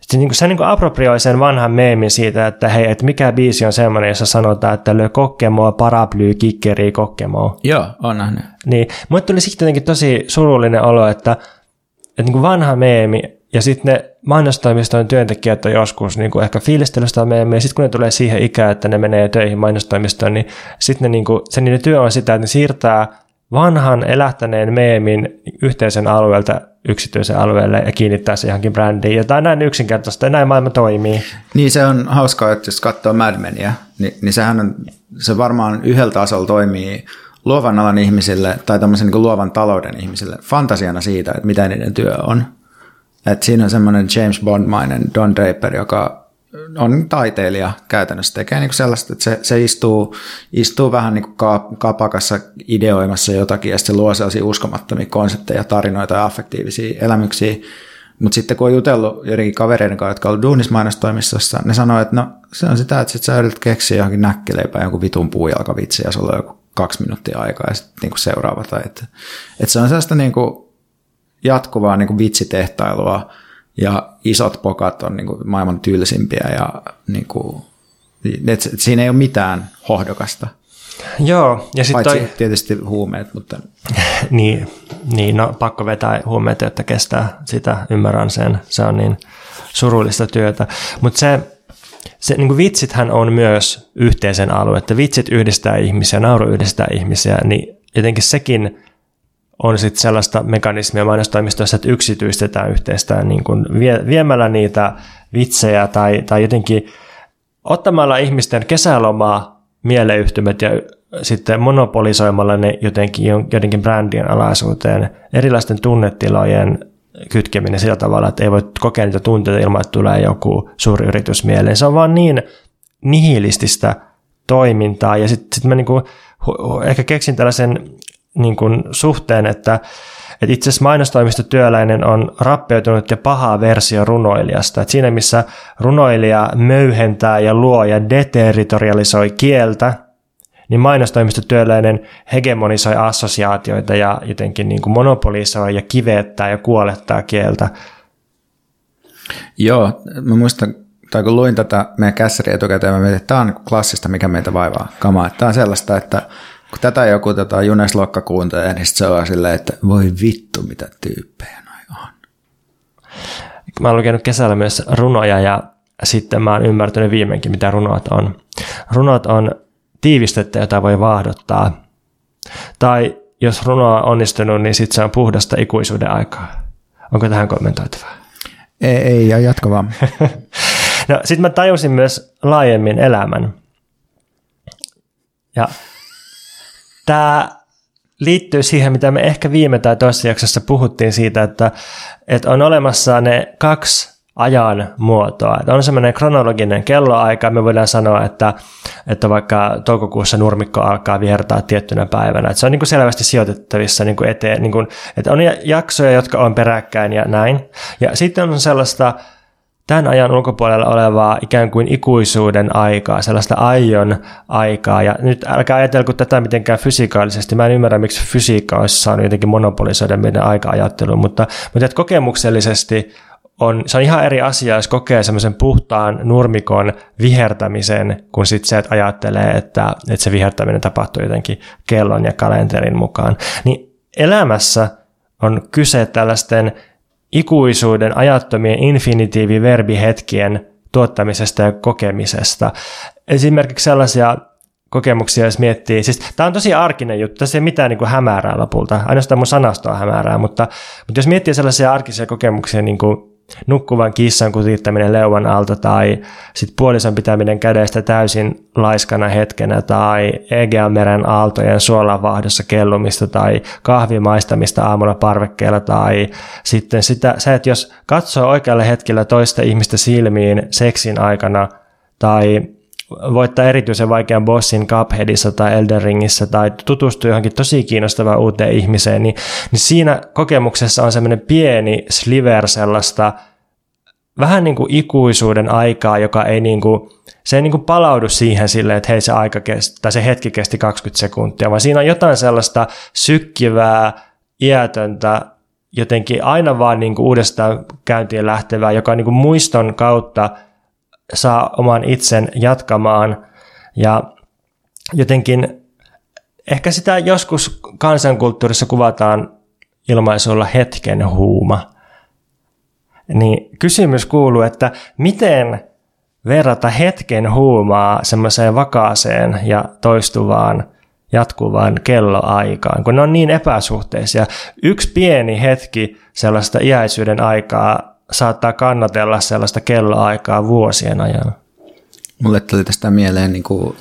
Se niin kuin aproprioi sen vanhan meemin siitä, että hei, että mikä biisi on semmoinen, jossa sanotaan, että löö kokkemoa, paraplyy, kikkeri, kokkemoa. Joo, on nähnyt. Niin, mulle tuli sitten jotenkin tosi surullinen olo, että, että niin kuin vanha meemi ja sitten ne mainostoimistojen työntekijät on joskus niin kuin ehkä fiilistellyt sitä meemiä, ja sitten kun ne tulee siihen ikään, että ne menee töihin mainostoimistoon, niin sitten niin se niiden työ on sitä, että ne siirtää vanhan elähtäneen meemin yhteisen alueelta yksityisen alueelle ja kiinnittää se johonkin brändiin. Ja tämä on näin yksinkertaisesti, näin maailma toimii. Niin se on hauskaa, että jos katsoo Mad Menia, niin, niin sehän on, se varmaan yhdellä tasolla toimii luovan alan ihmisille tai tämmöisen niin kuin luovan talouden ihmisille fantasiana siitä, että mitä niiden työ on. Että siinä on semmoinen James Bond-mainen Don Draper, joka on taiteilija käytännössä, tekee niin kuin sellaista, että se, se istuu, istuu vähän niin kuin kapakassa ideoimassa jotakin, ja se luo sellaisia uskomattomia konsepteja, tarinoita ja affektiivisia elämyksiä, mutta sitten kun on jutellut joidenkin kavereiden kanssa, jotka on ollut duunismainostoimistossa, ne sanoo, että no se on sitä, että sit sä yrität keksiä johonkin näkkeleipään jonkun vitun puujalkavitsi, ja sulla on joku kaksi minuuttia aikaa, ja sitten niin kuin seuraava, tai että, että se on sellaista niin kuin jatkuvaa niin kuin vitsitehtailua, ja isot pokat on niin kuin maailman tylsimpiä ja niin kuin, et siinä ei ole mitään hohdokasta. Joo. Ja sit paitsi toi... tietysti huumeet, mutta... niin, niin, no pakko vetää huumeita, jotta kestää sitä, ymmärrän sen. Se on niin surullista työtä. Mutta se, se niin kuin vitsithän on myös yhteisen alue, että vitsit yhdistää ihmisiä, nauru yhdistää ihmisiä, niin jotenkin sekin on sitten sellaista mekanismia mainostoimistossa, että yksityistetään yhteistään niin kuin vie, viemällä niitä vitsejä tai, tai jotenkin ottamalla ihmisten kesälomaa mieleyhtymät ja sitten monopolisoimalla ne jotenkin jotenkin brändien alaisuuteen, erilaisten tunnetilojen kytkeminen sillä tavalla, että ei voi kokea niitä tunteita ilman, että tulee joku suuri yritys mieleen. Se on vaan niin nihilististä toimintaa ja sitten sit mä niinku, ehkä keksin tällaisen niin kuin suhteen, että, että itse asiassa mainostoimistotyöläinen on rappeutunut ja paha versio runoilijasta. Että siinä, missä runoilija möyhentää ja luo ja deterritorialisoi kieltä, niin mainostoimistotyöläinen hegemonisoi assosiaatioita ja jotenkin niin kuin monopolisoi ja kivettää ja kuolettaa kieltä. Joo, mä muistan, tai kun luin tätä meidän kässäriä etukäteen, mä mietin, että tämä on klassista, mikä meitä vaivaa kamaa. Tämä on sellaista, että kun tätä joku tätä Junes Lokka kuuntelee, niin se on silleen, että voi vittu, mitä tyyppejä noi on. Mä oon lukenut kesällä myös runoja ja sitten mä oon ymmärtänyt viimeinkin, mitä runot on. Runot on tiivistettä, jota voi vaahdottaa. Tai jos runo on onnistunut, niin sitten se on puhdasta ikuisuuden aikaa. Onko tähän kommentoitavaa? Ei, ei ja jatka vaan. No, sitten mä tajusin myös laajemmin elämän. Ja... Tämä liittyy siihen, mitä me ehkä viime tai toisessa jaksossa puhuttiin siitä, että, että on olemassa ne kaksi ajan muotoa. Että on semmoinen kronologinen kelloaika, me voidaan sanoa, että, että vaikka toukokuussa nurmikko alkaa viertaa tiettynä päivänä. Että se on niin kuin selvästi sijoitettavissa niin kuin eteen, niin kuin, että on jaksoja, jotka on peräkkäin ja näin. Ja sitten on sellaista tämän ajan ulkopuolella olevaa ikään kuin ikuisuuden aikaa, sellaista aion aikaa. Ja nyt älkää ajatelko tätä mitenkään fysikaalisesti. Mä en ymmärrä, miksi fysiikka olisi saanut jotenkin monopolisoida meidän aika-ajatteluun, mutta, mutta että kokemuksellisesti on, se on ihan eri asia, jos kokee semmoisen puhtaan nurmikon vihertämisen, kun sitten se, että ajattelee, että, että se vihertäminen tapahtuu jotenkin kellon ja kalenterin mukaan. Niin elämässä on kyse tällaisten ikuisuuden ajattomien infinitiiviverbihetkien tuottamisesta ja kokemisesta. Esimerkiksi sellaisia kokemuksia, jos miettii, siis tämä on tosi arkinen juttu, tässä ei mitään niin kuin hämärää lopulta, ainoastaan mun sanastoa hämärää, mutta, mutta jos miettii sellaisia arkisia kokemuksia, niin kuin nukkuvan kissan kutiittaminen leuan alta tai sit puolison pitäminen kädestä täysin laiskana hetkenä tai Egeanmeren aaltojen suolavahdossa kellumista tai kahvimaistamista aamulla parvekkeella tai sitten sitä, se, että jos katsoo oikealla hetkellä toista ihmistä silmiin seksin aikana tai voittaa erityisen vaikean bossin Cupheadissa tai Elden Ringissä tai tutustuu johonkin tosi kiinnostavaan uuteen ihmiseen, niin, niin siinä kokemuksessa on semmoinen pieni sliver sellaista vähän niin kuin ikuisuuden aikaa, joka ei niin kuin, se ei niin kuin palaudu siihen silleen, että hei se aika kesti, tai se hetki kesti kaksikymmentä sekuntia, vaan siinä on jotain sellaista sykkivää, iätöntä, jotenkin aina vaan niin kuin uudestaan käyntiin lähtevää, joka niin kuin muiston kautta saa oman itsen jatkamaan ja jotenkin ehkä sitä joskus kansankulttuurissa kuvataan ilmaisulla hetken huuma. Niin kysymys kuuluu, että miten verrata hetken huumaa semmoiseen vakaaseen ja toistuvaan jatkuvaan kelloaikaan, kun ne on niin epäsuhteisia. Yksi pieni hetki sellaista iäisyyden aikaa saattaa kannatella sellaista kelloaikaa vuosien ajan. Mulle tuli tästä mieleen niin kuin, uh,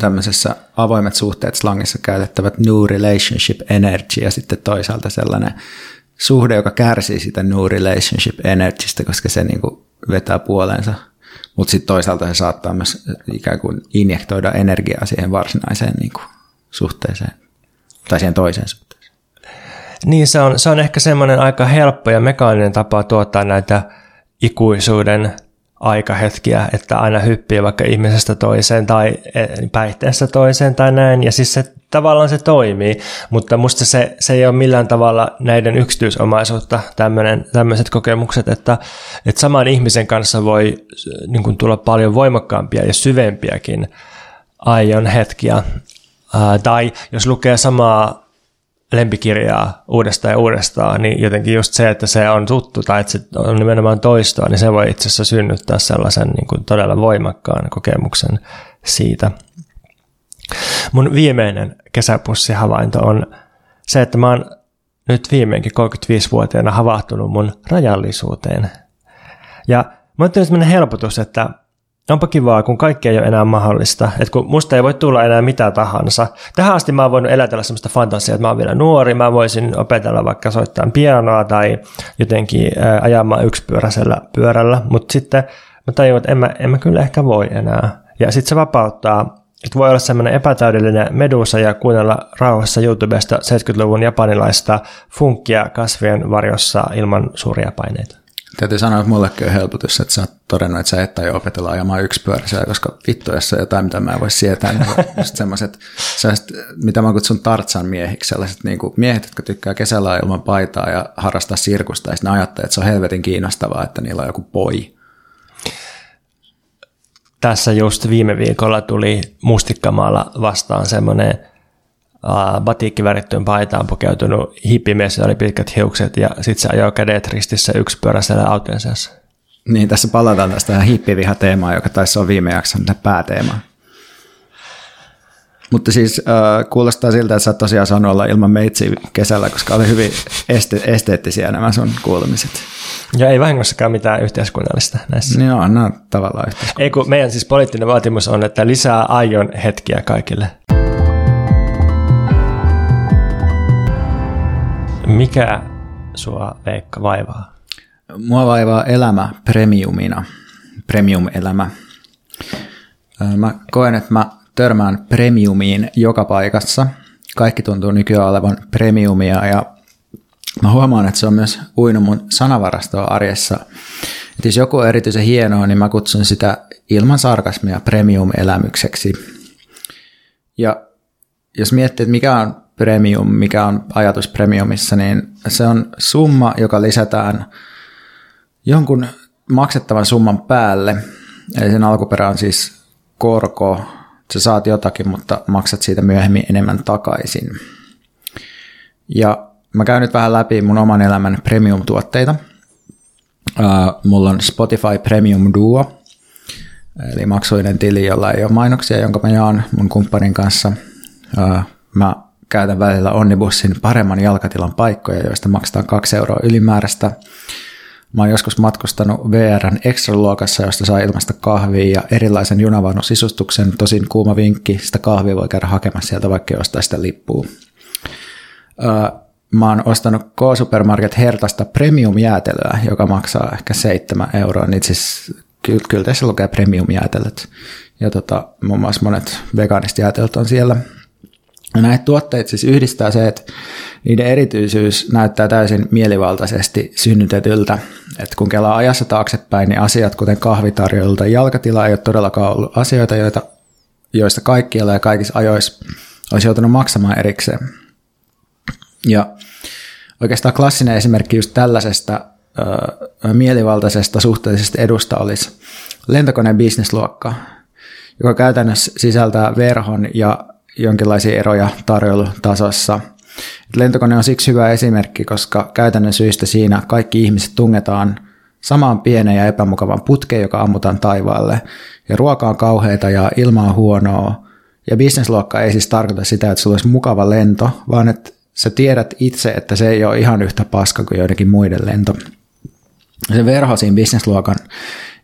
tämmöisessä avoimet suhteet slangissa käytettävät new relationship energy ja sitten toisaalta sellainen suhde, joka kärsii sitä new relationship energystä, koska se niin kuin, vetää puoleensa. Mutta sitten toisaalta se saattaa myös ikään kuin injektoida energiaa siihen varsinaiseen niin kuin, suhteeseen tai siihen toiseen suhteeseen. Niin, se on, se on ehkä semmoinen aika helppo ja mekaaninen tapa tuottaa näitä ikuisuuden aikahetkiä, että aina hyppii vaikka ihmisestä toiseen tai päihteestä toiseen tai näin, ja siis se, tavallaan se toimii, mutta musta se, se ei ole millään tavalla näiden yksityisomaisuutta, tämmöiset kokemukset, että, että saman ihmisen kanssa voi niin kuin, tulla paljon voimakkaampia ja syvempiäkin aion hetkiä Uh, tai jos lukee samaa lempikirjaa uudestaan ja uudestaan, niin jotenkin just se, että se on tuttu tai että se on nimenomaan toistoa, niin se voi itse asiassa synnyttää sellaisen niin kuin todella voimakkaan kokemuksen siitä. Mun viimeinen kesäpussihavainto on se, että mä oon nyt viimeinkin kolmekymmentäviisivuotiaana havahtunut mun rajallisuuteen. Ja mä oon tullut sellainen helpotus, että onpa kivaa, kun kaikki ei ole enää mahdollista, että kun musta ei voi tulla enää mitä tahansa. Tähän asti mä oon voinut elätellä sellaista fantasiaa, että mä oon vielä nuori, mä voisin opetella vaikka soittaa pianoa tai jotenkin ajamaan yksipyöräisellä pyörällä, mutta sitten mä tajun, että en mä, en mä kyllä ehkä voi enää. Ja sitten se vapauttaa, että voi olla sellainen epätäydellinen medusa ja kuunnella rauhassa YouTubesta seitsemänkymmentäluvun japanilaista funkkia kasvien varjossa ilman suuria paineita. Täytyy sanoa, että mullekin on helpotus, että sä oot todennut, että sä et tajua opetella ajamaan yksipyöräisellä, koska vittu, jos on jotain, mitä mä en voi sietää, niin just sellaiset, sellaiset, mitä mä kutsun tartsan miehiksi, sellaiset niin kuin miehet, jotka tykkää kesällä ilman paitaa ja harrastaa sirkusta, ja sitten ajattelee, että se on helvetin kiinnostavaa, että niillä on joku poi. Tässä just viime viikolla tuli Mustikkamaalla vastaan semmoinen Uh, batiikkivärittyyn paitaan pukeutunut hippimies, oli pitkät hiukset ja sitten se ajoi kädet ristissä yksipyöräisellä autonsa. Niin, tässä palataan tästä hippivihateemaan, joka taisi olla viime jakson pääteema. Mutta siis uh, kuulostaa siltä, että sä oot tosiaan saanut olla ilman meitsiä kesällä, koska oli hyvin este- esteettisiä nämä sun kuulumiset. Ja ei vahingossakaan mitään yhteiskunnallista näissä. Joo, no, no tavallaan yhteiskunnallista. Ei, kun meidän siis poliittinen vaatimus on, että lisää aion hetkiä kaikille. Mikä sua, Veikka, vaivaa? Mua vaivaa elämä premiumina, premium-elämä. Mä koen, että mä törmään premiumiin joka paikassa. Kaikki tuntuu nykyään olevan premiumia ja mä huomaan, että se on myös uinut mun sanavarastoa arjessa. Et jos joku on erityisen hienoa, niin mä kutsun sitä ilman sarkasmia premium-elämykseksi. Ja jos miettii, että mikä on premium, mikä on ajatus premiumissa, niin se on summa, joka lisätään jonkun maksettavan summan päälle. Eli sen alkuperä on siis korko. Sä saat jotakin, mutta maksat siitä myöhemmin enemmän takaisin. Ja mä käyn nyt vähän läpi mun oman elämän premium-tuotteita. Mulla on Spotify Premium Duo, eli maksuinen tili, jolla ei ole mainoksia, jonka mä jaan mun kumppanin kanssa. Mä käytän välillä Onnibussin paremman jalkatilan paikkoja, joista maksetaan kaksi euroa ylimääräistä. Mä oon joskus matkustanut V R:n Extra-luokassa, josta saa ilmaista kahvia ja erilaisen junavaunusistustuksen. Tosin kuuma vinkki, sitä kahvia voi käydä hakemassa sieltä, vaikka ei ostaa sitä lippua. Mä oon ostanut K-Supermarket Hertasta premium-jäätelöä, joka maksaa ehkä seitsemän euroa. Niin siis ky- kyllä tässä lukee premium-jäätelöt. Ja tota, muun muassa monet vegaaniset jäätelöt on siellä. Näitä tuotteita siis yhdistää se, että niiden erityisyys näyttää täysin mielivaltaisesti synnytetyltä. Et kun kelaa ajassa taaksepäin, niin asiat kuten kahvitarjoilu tai jalkatila ei ole todellakaan ollut asioita, joita, joista kaikkialla ja kaikissa ajoissa olisi joutunut maksamaan erikseen. Ja oikeastaan klassinen esimerkki just tällaisesta ö, mielivaltaisesta suhteellisesta edusta olisi lentokoneen bisnesluokka, joka käytännössä sisältää verhon ja jonkinlaisia eroja tarjoilutasossa. Lentokone on siksi hyvä esimerkki, koska käytännön syistä siinä kaikki ihmiset tungetaan samaan pienen ja epämukavan putkeen, joka ammutaan taivaalle. Ja ruoka on kauheita ja ilma on huonoa. Ja bisnesluokka ei siis tarkoita sitä, että sulla olisi mukava lento, vaan että sä tiedät itse, että se ei ole ihan yhtä paska kuin joidenkin muiden lento. Se verho siinä bisnesluokan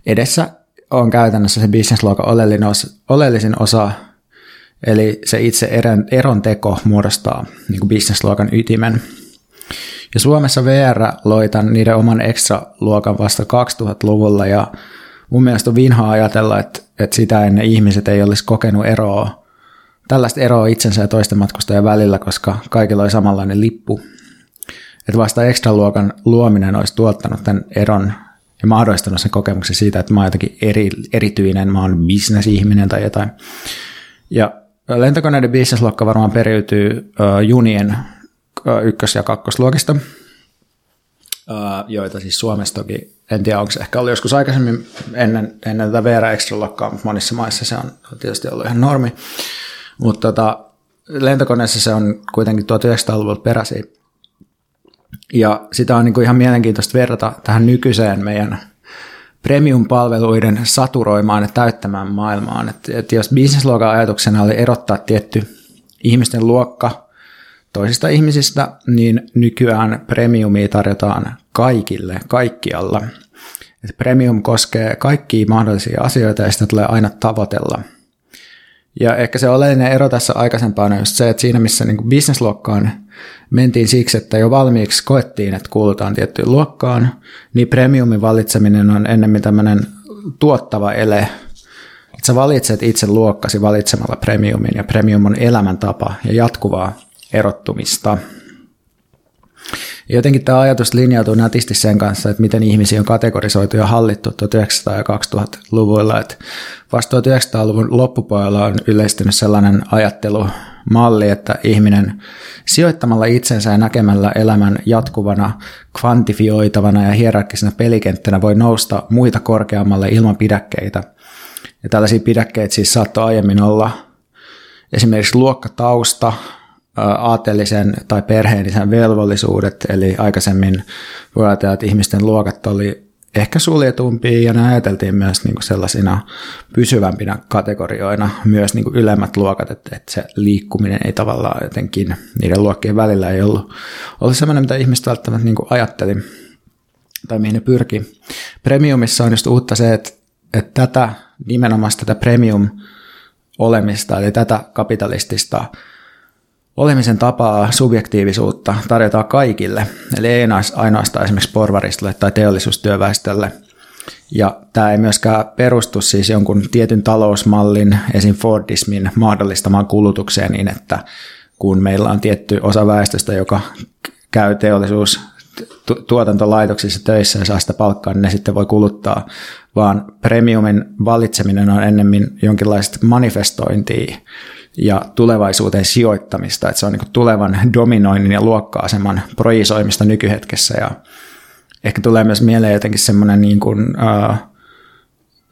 edessä on käytännössä se bisnesluokan oleellisin osa. Eli se itse eron teko muodostaa niin kuin bisnesluokan ytimen. Ja Suomessa V R loi tämän niiden oman extra-luokan vasta kaksituhattaluvulla, ja mun mielestä on vinhaa ajatella, että, että sitä ennen ihmiset ei olisi kokenut eroa, tällaista eroa itsensä ja toisten matkustajien välillä, koska kaikilla oli samanlainen lippu. Että vasta extra-luokan luominen olisi tuottanut tämän eron ja mahdollistanut sen kokemuksen siitä, että mä oon jotenkin eri, erityinen, mä oon bisnesihminen tai jotain. Ja lentokoneiden bisnesluokka varmaan periytyy junien ykkös- ja kakkosluokista, joita siis Suomestakin, en tiedä onko se ehkä ollut joskus aikaisemmin ennen, ennen tätä V R-extra-luokkaa, mutta monissa maissa se on tietysti ollut ihan normi. Mutta tota, lentokoneessa se on kuitenkin tuhatyhdeksänsataaluvulta peräisin. Ja sitä on niin kuin ihan mielenkiintoista verrata tähän nykyiseen meidän premium-palveluiden saturoimaan ja täyttämään maailmaan. Et, et jos businessluokan ajatuksena oli erottaa tietty ihmisten luokka toisista ihmisistä, niin nykyään premiumia tarjotaan kaikille, kaikkialla. Et premium koskee kaikkia mahdollisia asioita ja sitä tulee aina tavoitella. Ja ehkä se oleellinen ero tässä aikaisempaan on just se, että siinä missä niin kuin businessluokkaan mentiin siksi, että jo valmiiksi koettiin, että kuulutaan tiettyyn luokkaan, niin premiumin valitseminen on ennemmin tämmöinen tuottava ele, että sä valitset itse luokkasi valitsemalla premiumin, ja premium on elämäntapa ja jatkuvaa erottumista. Ja jotenkin tämä ajatus linjautuu nätisti sen kanssa, että miten ihmisiä on kategorisoitu ja hallittu tuhatyhdeksänsataa- ja kaksituhattaluvuilla. Että vasta tuhatyhdeksänsataaluvun loppupuolella on yleistynyt sellainen ajattelumalli, että ihminen sijoittamalla itsensä ja näkemällä elämän jatkuvana, kvantifioitavana ja hierarkkisena pelikenttänä voi nousta muita korkeammalle ilman pidäkkeitä. Ja tällaisia pidäkkeitä siis saattoi aiemmin olla esimerkiksi luokkatausta, aatelisen tai perheellisen velvollisuudet, eli aikaisemmin voi ajatella, että ihmisten luokat oli ehkä suljetumpia, ja ne ajateltiin myös sellaisina pysyvämpinä kategorioina, myös ylemmät luokat, että se liikkuminen ei tavallaan jotenkin, niiden luokkien välillä ei ollut, ollut sellainen, mitä ihmiset välttämättä ajatteli, tai mihin ne pyrki. Premiumissa on just uutta se, että, että tätä, nimenomaan tätä premium-olemista, eli tätä kapitalistista olemisen tapaa subjektiivisuutta tarjotaan kaikille, eli ei ainoastaan esimerkiksi porvaristolle tai teollisuustyöväestölle. Ja tämä ei myöskään perustu siis jonkun tietyn talousmallin, esim. Fordismin, mahdollistamaan kulutukseen niin, että kun meillä on tietty osa väestöstä, joka käy teollisuus tuotantolaitoksissa töissä ja saa sitä palkkaa, niin ne sitten voi kuluttaa, vaan premiumin valitseminen on ennemmin jonkinlaista manifestointia ja tulevaisuuteen sijoittamista, että se on niin kuin tulevan dominoinnin ja luokka-aseman projisoimista nykyhetkessä, ja ehkä tulee myös mieleen jotenkin semmoinen niin kuin, äh,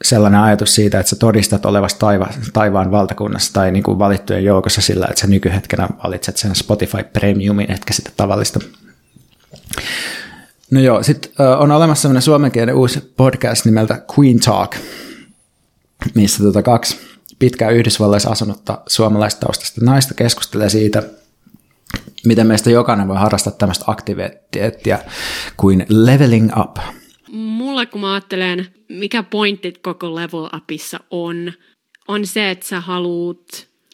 sellainen ajatus siitä, että sä todistat olevasta taiva, taivaan valtakunnassa tai niin kuin valittujen joukossa sillä, että sä nykyhetkenä valitset sen Spotify Premiumin, etkä sitä tavallista. No joo, sitten äh, on olemassa semmoinen suomenkielinen uusi podcast nimeltä Queen Talk, missä tota kaksi pitkään Yhdysvalloissa asunutta suomalaistaustaista naista keskustelee siitä, miten meistä jokainen voi harrastaa tämmöistä aktiviteettia kuin leveling up. Mulla kun mä ajattelen, mikä pointit koko level upissa on, on se, että sä haluut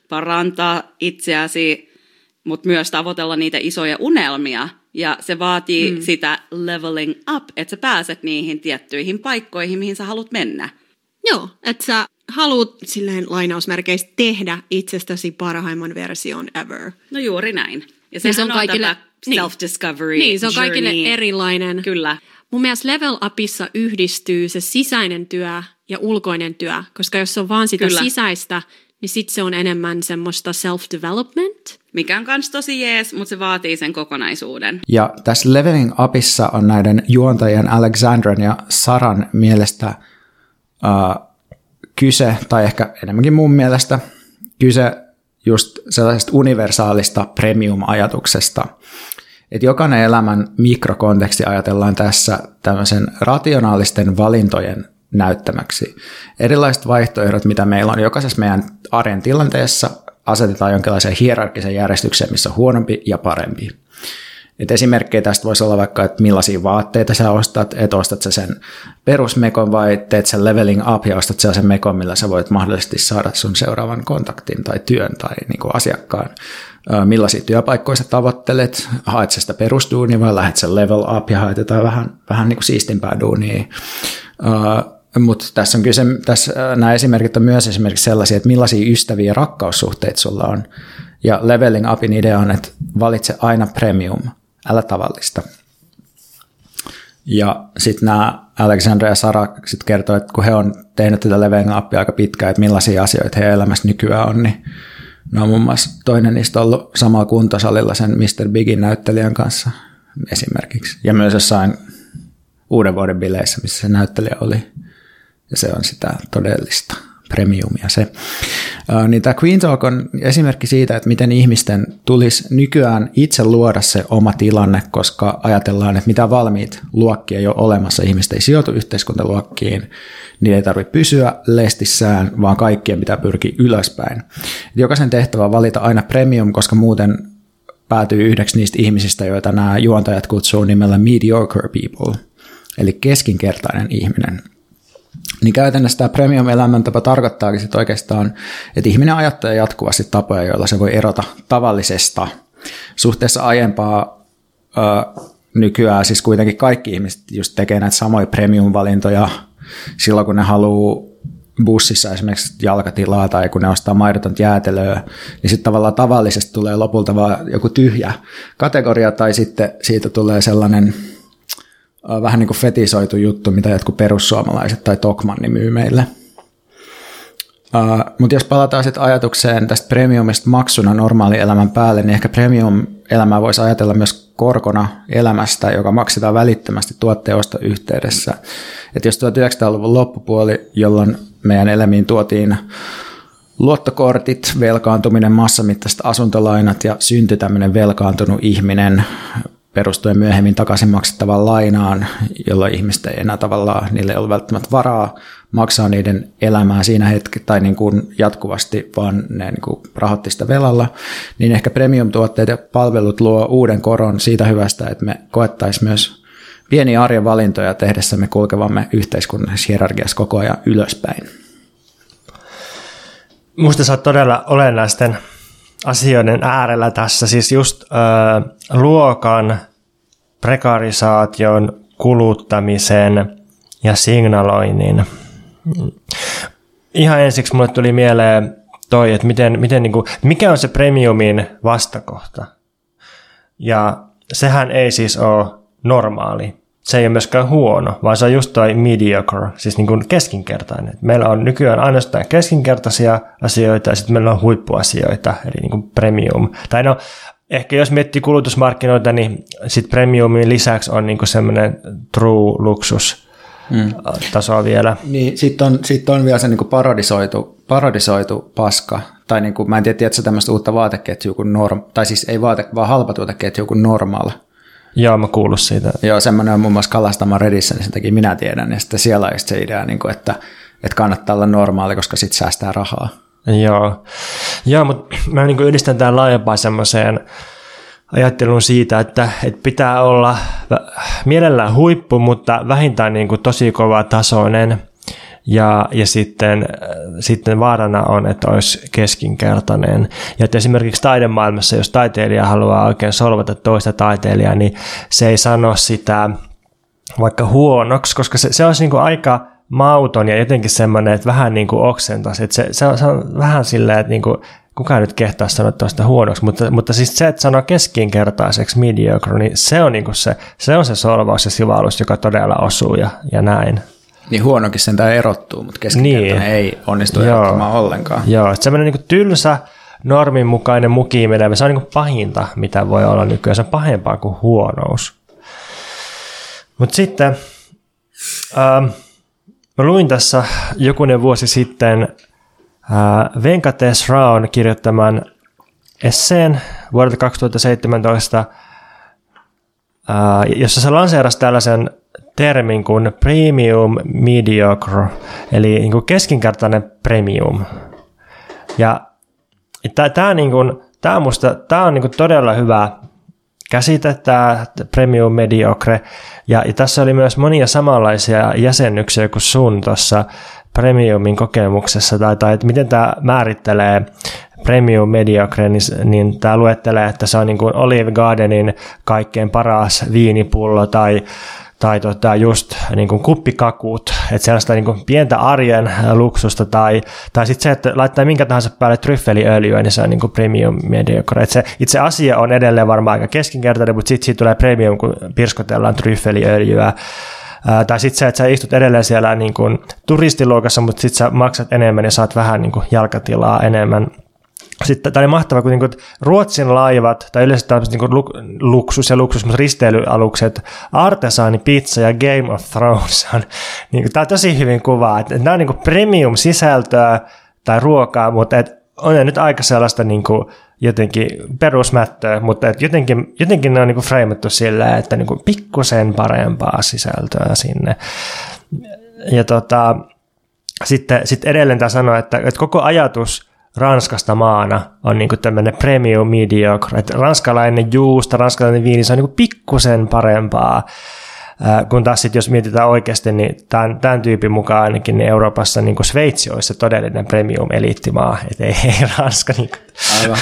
parantaa itseäsi, mutta myös tavoitella niitä isoja unelmia. Ja se vaatii mm. sitä leveling up, että sä pääset niihin tiettyihin paikkoihin, mihin sä haluat mennä. Joo, että sä haluat silleen lainausmerkeissä tehdä itsestäsi parhaimman version ever. No juuri näin. Ja, ja se on kaikille self-discovery niin, niin, se on journey. Kaikille erilainen. Kyllä. Mun mielestä level upissa yhdistyy se sisäinen työ ja ulkoinen työ, koska jos se on vaan sitä Kyllä. sisäistä, niin sitten se on enemmän semmoista self-development. Mikä on kans tosi jees, mutta se vaatii sen kokonaisuuden. Ja tässä leveling upissa on näiden juontajien Alexandran ja Saran mielestä Uh, kyse, tai ehkä enemmänkin mun mielestä, kyse just sellaisesta universaalista premium-ajatuksesta. Että jokainen elämän mikrokonteksti ajatellaan tässä tämmöisen rationaalisten valintojen näyttämäksi. Erilaiset vaihtoehdot, mitä meillä on jokaisessa meidän arjen tilanteessa, asetetaan jonkinlaiseen hierarkkiseen järjestykseen, missä on huonompi ja parempi. Et esimerkkejä tästä voisi olla vaikka, että millaisia vaatteita sä ostat, että ostat sä sen perusmekon vai teet sen leveling up ja ostat sä sen mekon, millä sä voit mahdollisesti saada sun seuraavan kontaktin tai työn tai niin kuin asiakkaan. Millaisia työpaikkoja sä tavoittelet, haet sä sitä perusduunia vai lähet sen level up ja haet jotain vähän, vähän niin kuin siistimpää duunia. Mutta tässä on kyse, tässä nämä esimerkit on myös esimerkiksi sellaisia, että millaisia ystäviä ja rakkaussuhteita sulla on. Ja leveling upin idea on, että valitse aina premium. Älä tavallista. Ja sitten nämä Alexandra ja Sara sit kertoo, että kun he on tehnyt tätä leveling upia aika pitkään, että millaisia asioita heidän elämässä nykyään on, niin ne on muun muassa toinen niistä ollut samalla kuntosalilla sen mister Bigin näyttelijän kanssa esimerkiksi. Ja myös jossain uuden vuoden bileissä, missä se näyttelijä oli. Ja se on sitä todellista premiumia se. Ää, niin tämä Queen Talk on esimerkki siitä, että miten ihmisten tulisi nykyään itse luoda se oma tilanne, koska ajatellaan, että mitä valmiit luokkia ei ole olemassa, ihmiset ei sijoitu yhteiskuntaluokkiin, niin ei tarvitse pysyä lestissään, vaan kaikkien pitää pyrkiä ylöspäin. Jokaisen tehtävä on valita aina premium, koska muuten päätyy yhdeksi niistä ihmisistä, joita nämä juontajat kutsuu nimellä mediocre people, eli keskinkertainen ihminen. Niin käytännössä tämä premium-elämäntapa tarkoittaakin sit oikeastaan, että ihminen ajattelee jatkuvasti tapoja, joilla se voi erota tavallisesta. Suhteessa aiempaa ö, nykyään siis kuitenkin kaikki ihmiset just tekee näitä samoja premium-valintoja silloin, kun ne haluaa bussissa esimerkiksi jalkatilaa tai kun ne ostaa maidotonta jäätelöä, niin sitten tavallaan tavallisesti tulee lopulta vaan joku tyhjä kategoria tai sitten siitä tulee sellainen vähän niin kuin fetisoitu juttu, mitä jotkut perussuomalaiset tai Tokmanni myy meille. Uh, mutta jos palataan sitten ajatukseen tästä premiumista maksuna normaalielämän päälle, niin ehkä premium-elämää voisi ajatella myös korkona elämästä, joka maksetaan välittömästi tuotteosta yhteydessä. Et jos tuhatyhdeksänsataaluvun loppupuoli, jolloin meidän elämiin tuotiin luottokortit, velkaantuminen, massamittaiset asuntolainat ja syntyi tämmöinen velkaantunut ihminen perustuen myöhemmin takaisin maksettavaan lainaan, jolloin ihmiset ei enää tavallaan, niille ei ole välttämättä varaa maksaa niiden elämää siinä hetkessä tai niin kuin jatkuvasti, vaan ne niin kuin rahoitti sitä velalla, niin ehkä premium-tuotteet ja palvelut luo uuden koron siitä hyvästä, että me koettaisiin myös pieniä arjen valintoja tehdessämme kulkevamme yhteiskunnassa hierarkiassa koko ajan ylöspäin. Musta sä oot todella olennaisten asioiden äärellä tässä, siis just äh, luokan, prekarisaation, kuluttamisen ja signaloinnin. Ihan ensiksi mulle tuli mieleen toi, että miten, miten, niin kuin, mikä on se premiumin vastakohta. Ja sehän ei siis ole normaali. Se ei ole myöskään huono, vaan se on just toi mediocre, siis niin kuin keskinkertainen. Meillä on nykyään ainoastaan keskinkertaisia asioita ja sitten meillä on huippuasioita, eli niin kuin premium. Tai no, ehkä jos miettii kulutusmarkkinoita, niin sitten premiumin lisäksi on niin kuin semmoinen true luksus tasoa mm. vielä. Niin, sitten on, sit on vielä se niin kuin parodisoitu, parodisoitu paska. Tai niin kuin, mä en tiedä, tiedätkö tämmöistä uutta vaateketjua kuin norm, tai siis ei vaate, vaan halpatuoteketjua kuin normaal. Joo, mä kuullut siitä. Joo, semmoinen on muun muassa Kalastamaan Redissä, niin sen takia minä tiedän. Ja sitten siellä on se idea, että, että kannattaa olla normaali, koska sit säästää rahaa. Joo, Joo mutta mä niin kuin yhdistän tämän laajempaan semmoiseen ajatteluun siitä, että, että pitää olla mielellään huippu, mutta vähintään niin kuin tosi kova tasoinen. Ja, ja sitten, sitten vaarana on, että olisi keskinkertainen. Ja että esimerkiksi taidemaailmassa, jos taiteilija haluaa oikein solvata toista taiteilijaa, niin se ei sano sitä vaikka huonoksi, koska se, se olisi niin kuin aika mauton ja jotenkin semmoinen, että vähän niin kuin oksentaisi. Että se, se, on, se on vähän silleen, että niin kuin, kukaan nyt kehtaa sanoa tuosta huonoksi, mutta, mutta siis se, että sanoo keskinkertaiseksi mediocre, niin se on, niin kuin se, se, on se solvaus ja sivailus, joka todella osuu ja, ja näin. Niin huonokin sentään erottuu, mutta keskinkertainen niin ei onnistu erottamaan ollenkaan. Joo, että semmoinen niin tylsä, normin mukainen mukiin menevä, se on niin kuin pahinta, mitä voi olla nykyään. Se on pahempaa kuin huonous. Mutta sitten, ähm, mä luin tässä jokunen vuosi sitten äh, Venkatesh Raon kirjoittaman esseen vuodelta kaksituhattaseitsemäntoista, äh, jossa se lanseerasi tällaisen termin kuin premium mediocre, eli niin kuin keskinkertainen premium. Ja tämä niin on musta tää on niin kuin todella hyvä käsite, tämä premium mediocre, ja, ja tässä oli myös monia samanlaisia jäsennyksiä kuin sun tuossa premiumin kokemuksessa, tai, tai että miten tämä määrittelee premium mediocre, niin, niin tämä luettelee, että se on niin kuin Olive Gardenin kaikkein paras viinipullo, tai tai tota just niin kuin kuppikakut, että sellaista niin kuin pientä arjen luksusta, tai, tai sitten se, että laittaa minkä tahansa päälle tryffeliöljyä, niin se on niin kuin premium mediocre. Se itse asia on edelleen varmaan aika keskinkertainen, mutta sitten siitä tulee premium, kun pirskotellaan tryffeliöljyä. Ää, tai sitten se, että sä istut edelleen siellä niin kuin turistiluokassa, mutta sitten sä maksat enemmän ja saat vähän niin kuin jalkatilaa enemmän. Sitten tämä oli mahtavaa, kun Ruotsin laivat, tai yleensä tämmöiset luksus- ja luksusristeilyalukset, Artesaani, Pizza ja Game of Thrones on, tämä on tosi hyvin kuvaa, että nämä on premium-sisältöä tai ruokaa, mutta on ne nyt aika sellaista jotenkin perusmättöä, mutta jotenkin, jotenkin ne on freimattu sillä, että pikkusen parempaa sisältöä sinne. Ja tota, sitten, sitten edelleen tämä sanoo, että, että koko ajatus Ranskasta maana on niinku tämmöinen premium mediocre, että ranskalainen juusta, ranskalainen viini, se on niinku pikkusen parempaa, äh, kun taas sitten jos mietitään oikeasti, niin tämän, tämän tyypin mukaan ainakin niin Euroopassa niinku Sveitsi olisi se todellinen premium-eliittimaa, et ei, ei Ranska. Niinku. Aivan,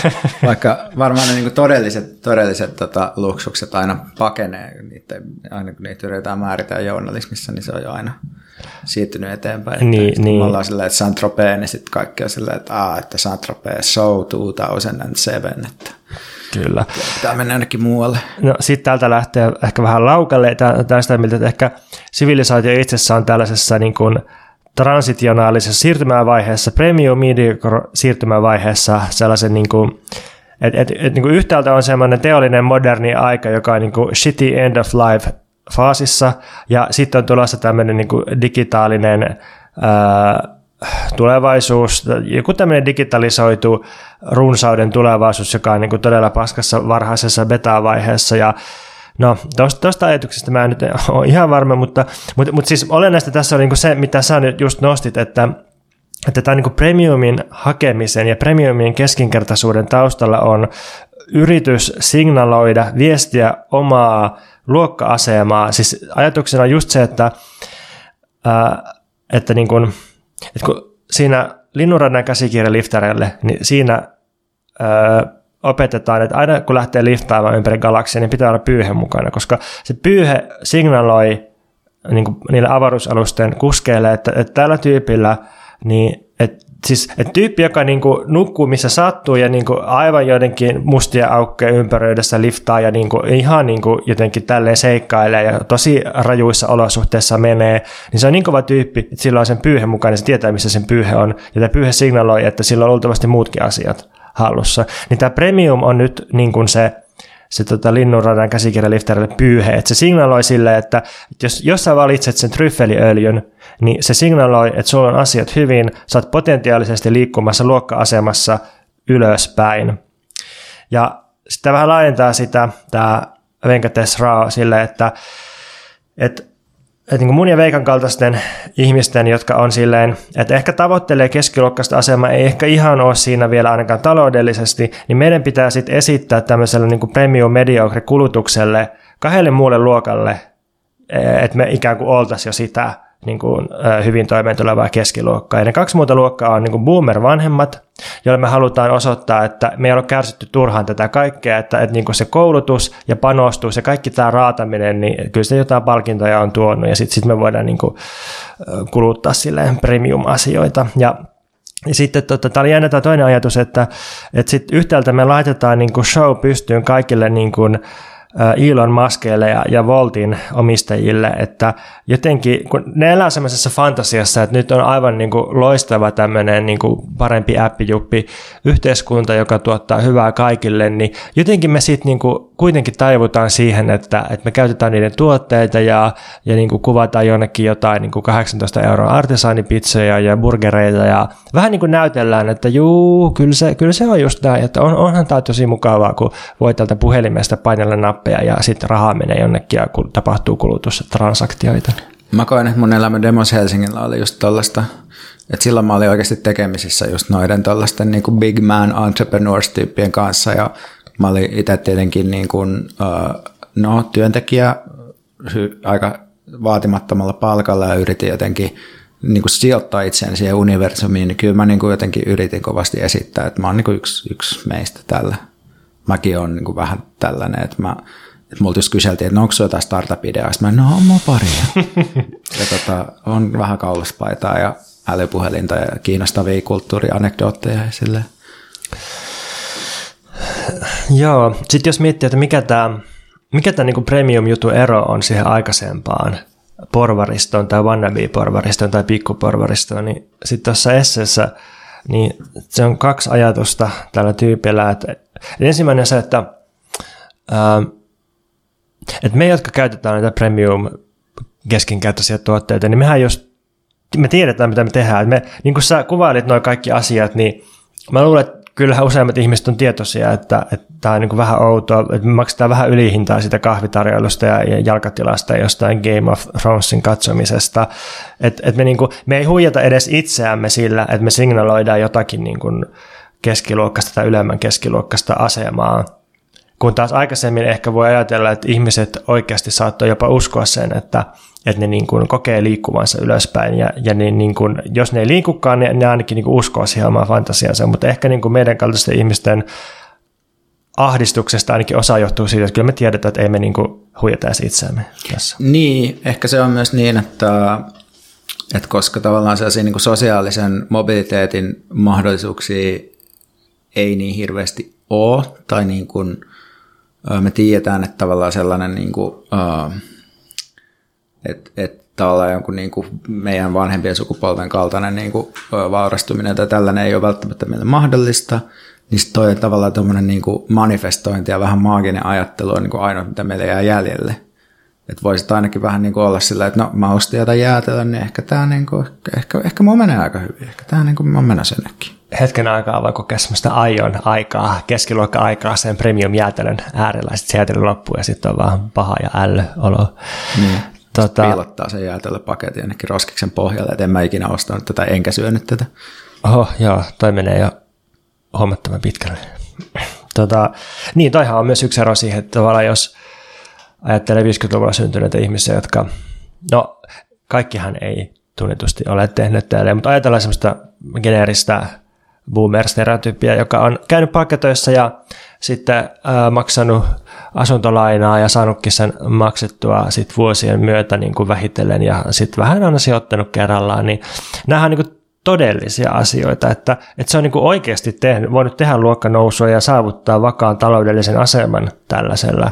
vaikka varmaan ne niinku todelliset, todelliset tota, luksukset aina pakenee, niitä, aina kun niitä yritetään määritellä journalismissa, niin se on jo aina siirtynyt eteenpäin. Niin, että niin. Me ollaan silleen, että Saint-Tropez, niin sitten kaikki on silleen, että, ah, että Saint-Tropez show kaksituhattaseitsemän. Että kyllä. Pitää mennä ainakin muualle. No sitten täältä lähtee ehkä vähän laukalle. Tästä miltä, että ehkä sivilisaatio itsessään on tällaisessa niin kuin transitionaalisessa siirtymävaiheessa, premium mediocre siirtymävaiheessa sellaisen niin kuin et, et, et, niin kuin yhtäältä on semmoinen teollinen moderni aika, joka on niin kuin shitty end of life faasissa, ja sitten on tulossa tämmöinen niin kuin digitaalinen ää, tulevaisuus, joku tämmöinen digitalisoitu runsauden tulevaisuus, joka on niin kuin todella paskassa varhaisessa beta-vaiheessa, ja no tuosta ajatuksesta mä en nyt ole ihan varma, mutta, mutta, mutta siis olennaista tässä on niin kuin se, mitä sä nyt just nostit, että että tämän niin kuin premiumin hakemisen ja premiumin keskinkertaisuuden taustalla on yritys signaloida, viestiä omaa luokka-asemaa. Siis ajatuksena on just se, että, ää, että, niin kun, että kun siinä Linnunradan käsikirja liftareille, niin siinä ää, opetetaan, että aina kun lähtee liftaamaan ympäri galaksia, niin pitää olla pyyhe mukana, koska se pyyhe signaloi niin kuin niille avaruusalusten kuskeille, että, että tällä tyypillä niin, et, siis, et tyyppi, joka niinku nukkuu missä sattuu ja niinku aivan joidenkin mustia aukkoja ympäröidessä liftaa ja niinku ihan niinku jotenkin tälleen seikkailee ja tosi rajuissa olosuhteissa menee, niin se on niin kova tyyppi, että sillä on sen pyyhe mukana, niin se tietää, missä sen pyyhe on. Ja tämä pyyhe signaloi, että sillä on luultavasti muutkin asiat hallussa. Niin tämä premium on nyt niinku se, se tota Linnunradan käsikirjaliftarille pyyhe, että se signaloi sille, että jos, jos sä valitset sen tryffeliöljyn, niin se signaloi, että sulla on asiat hyvin, sä oot potentiaalisesti liikkumassa luokka-asemassa ylöspäin. Ja sitten vähän laajentaa sitä tämä Venkatesh Rao sille, että, että, että niin mun ja Veikan kaltaisten ihmisten, jotka on silleen, että ehkä tavoittelee keskiluokkaista asemaa, ei ehkä ihan ole siinä vielä ainakaan taloudellisesti, niin meidän pitää sitten esittää tämmöiselle niin kuin premium mediocre kulutukselle kahdelle muulle luokalle, että me ikään kuin oltaisiin jo sitä niin kuin hyvin toimeentulevaa keskiluokkaa. Ja ne kaksi muuta luokkaa on niin kuin boomer-vanhemmat, joille me halutaan osoittaa, että me ei ole kärsitty turhaan tätä kaikkea, että, että niin kuin se koulutus ja panostus ja kaikki tämä raataminen, niin kyllä se jotain palkintoja on tuonut, ja sitten sit me voidaan niin kuin kuluttaa silleen premium-asioita. Ja, ja sitten tota, täällä jännä tämä toinen ajatus, että, että sit yhtäältä me laitetaan niin kuin show pystyyn kaikille niin kuin Elon Muskille ja, ja Voltin omistajille, että jotenkin, kun ne elää sellaisessa fantasiassa, että nyt on aivan niin kuin loistava tämmöinen niin kuin parempi appijuppi yhteiskunta, joka tuottaa hyvää kaikille, niin jotenkin me sitten niin kuin kuitenkin taivutaan siihen, että, että me käytetään niiden tuotteita ja, ja niin kuin kuvataan jonnekin jotain niin kuin kahdeksantoista euroa artesaanipizzoja ja burgereita ja vähän niin kuin näytellään, että juu, kyllä se, kyllä se on just näin, että on, onhan tämä tosi mukavaa, kun voi tältä puhelimesta painella nappuja ja sitten rahaa menee jonnekin ja tapahtuu kulutustransaktioita. Mä koen, että mun elämä Demos Helsingillä oli just tollaista, että silloin mä olin oikeasti tekemisissä just noiden tollaisten niin kuin big man entrepreneurs-tyyppien kanssa, ja mä olin itse tietenkin niin kuin, no, työntekijä aika vaatimattomalla palkalla ja yritin jotenkin niin kuin sijoittaa itseäni siihen universumiin, niin kyllä mä niin kuin jotenkin yritin kovasti esittää, että mä oon niin kuin yksi, yksi meistä tällä. Mäkin olen niin vähän tällainen, että, mä, että multa just kyseltiin, että no, onko se jotain startup-ideaa, sitten mä, no on mua paria. Ja tota, on vähän kauluspaitaa ja älypuhelinta ja kiinnostavia kulttuurianekdootteja ja silleen. Joo, sitten jos miettii, että mikä tämä mikä tää niinku premium-jutun ero on siihen aikaisempaan porvaristoon tai wannabe-porvaristoon tai pikkuporvaristoon, niin sitten tuossa esseessä Niin se on kaksi ajatusta tällä tyypillä. Että ensimmäinen se, että, että me, jotka käytetään näitä premium-keskinkäyttöisiä tuotteita, niin mehän just, me tiedetään, mitä me tehdään. Me, niin kuin sä kuvailit nuo kaikki asiat, niin mä luulen, että kyllähän useimmat ihmiset on tietoisia, että, että tämä on niin kuin vähän outoa, että me maksetaan vähän ylihintaa sitä kahvitarjoilusta ja jalkatilasta ja jostain Game of Thronesin katsomisesta. Et, et me, niin kuin, me ei huijata edes itseämme sillä, että me signaloidaan jotakin niin kuin keskiluokkaista tai ylemmän keskiluokkaista asemaa. Kun taas aikaisemmin ehkä voi ajatella, että ihmiset oikeasti saattoi jopa uskoa sen, että, että ne niin kuin kokee liikkuvansa ylöspäin. Ja, ja ne niin kuin, jos ne ei liikukaan, niin ne ainakin niin kuin uskoo siihen omaan fantasiansa. Mutta ehkä niin kuin meidän kaltaisten ihmisten ahdistuksesta ainakin osa johtuu siitä, että kyllä me tiedetään, että ei me niin kuin huijata itseämme tässä. Niin, ehkä se on myös niin, että, että koska tavallaan sellaisia niin kuin sosiaalisen mobiliteetin mahdollisuuksia ei niin hirveästi ole, tai niin kuin me tiedetään, että tavallaan sellainen, niin kuin, että, että tavallaan jonkun niin kuin meidän vanhempien sukupolven kaltainen niin kuin vaurastuminen tai tällainen ei ole välttämättä meille mahdollista, niin sitten toi tavallaan tuommoinen niin kuin manifestointi ja vähän maaginen ajattelu on niin kuin ainoa, mitä meille jää jäljelle. Että voisit ainakin vähän niin kuin olla sillä, että no mä ostin jotain jäätelöä, niin ehkä tämä niin kuin, ehkä, ehkä mun menee aika hyvin, ehkä tämä niin kuin mä menen sennekin. Hetken aikaa voi kokea semmoista aion aikaa, keskiluokka-aikaa sen premium-jäätelön äärellä, sitten jäätelö loppuu ja sitten on vaan paha ja ällö olo. Niin, tota... piilottaa sen jäätelöpaketin jonnekin roskiksen pohjalle, että en mä ikinä ostanut tätä enkä syönyt tätä. Oho, joo, toi menee jo huomattavan pitkälle. tota, niin, toihan on myös yksi ero siihen, että tavallaan jos ajattelee viisikymmentäluvulla syntyneitä ihmisiä, jotka, no kaikkihan ei tunnetusti ole tehnyt täällä, mutta ajatellaan semmoista geneeristä boomer-stereotypia, joka on käynyt palkkatöissä ja sitten ää, maksanut asuntolainaa ja saanutkin sen maksettua sit vuosien myötä niin kuin vähitellen ja sitten vähän aina sijoittanut kerrallaan, niin nämähän on niin kuin todellisia asioita, että, että se on niin kuin oikeasti tehnyt, voinut tehdä luokkanousua ja saavuttaa vakaan taloudellisen aseman tällaisella.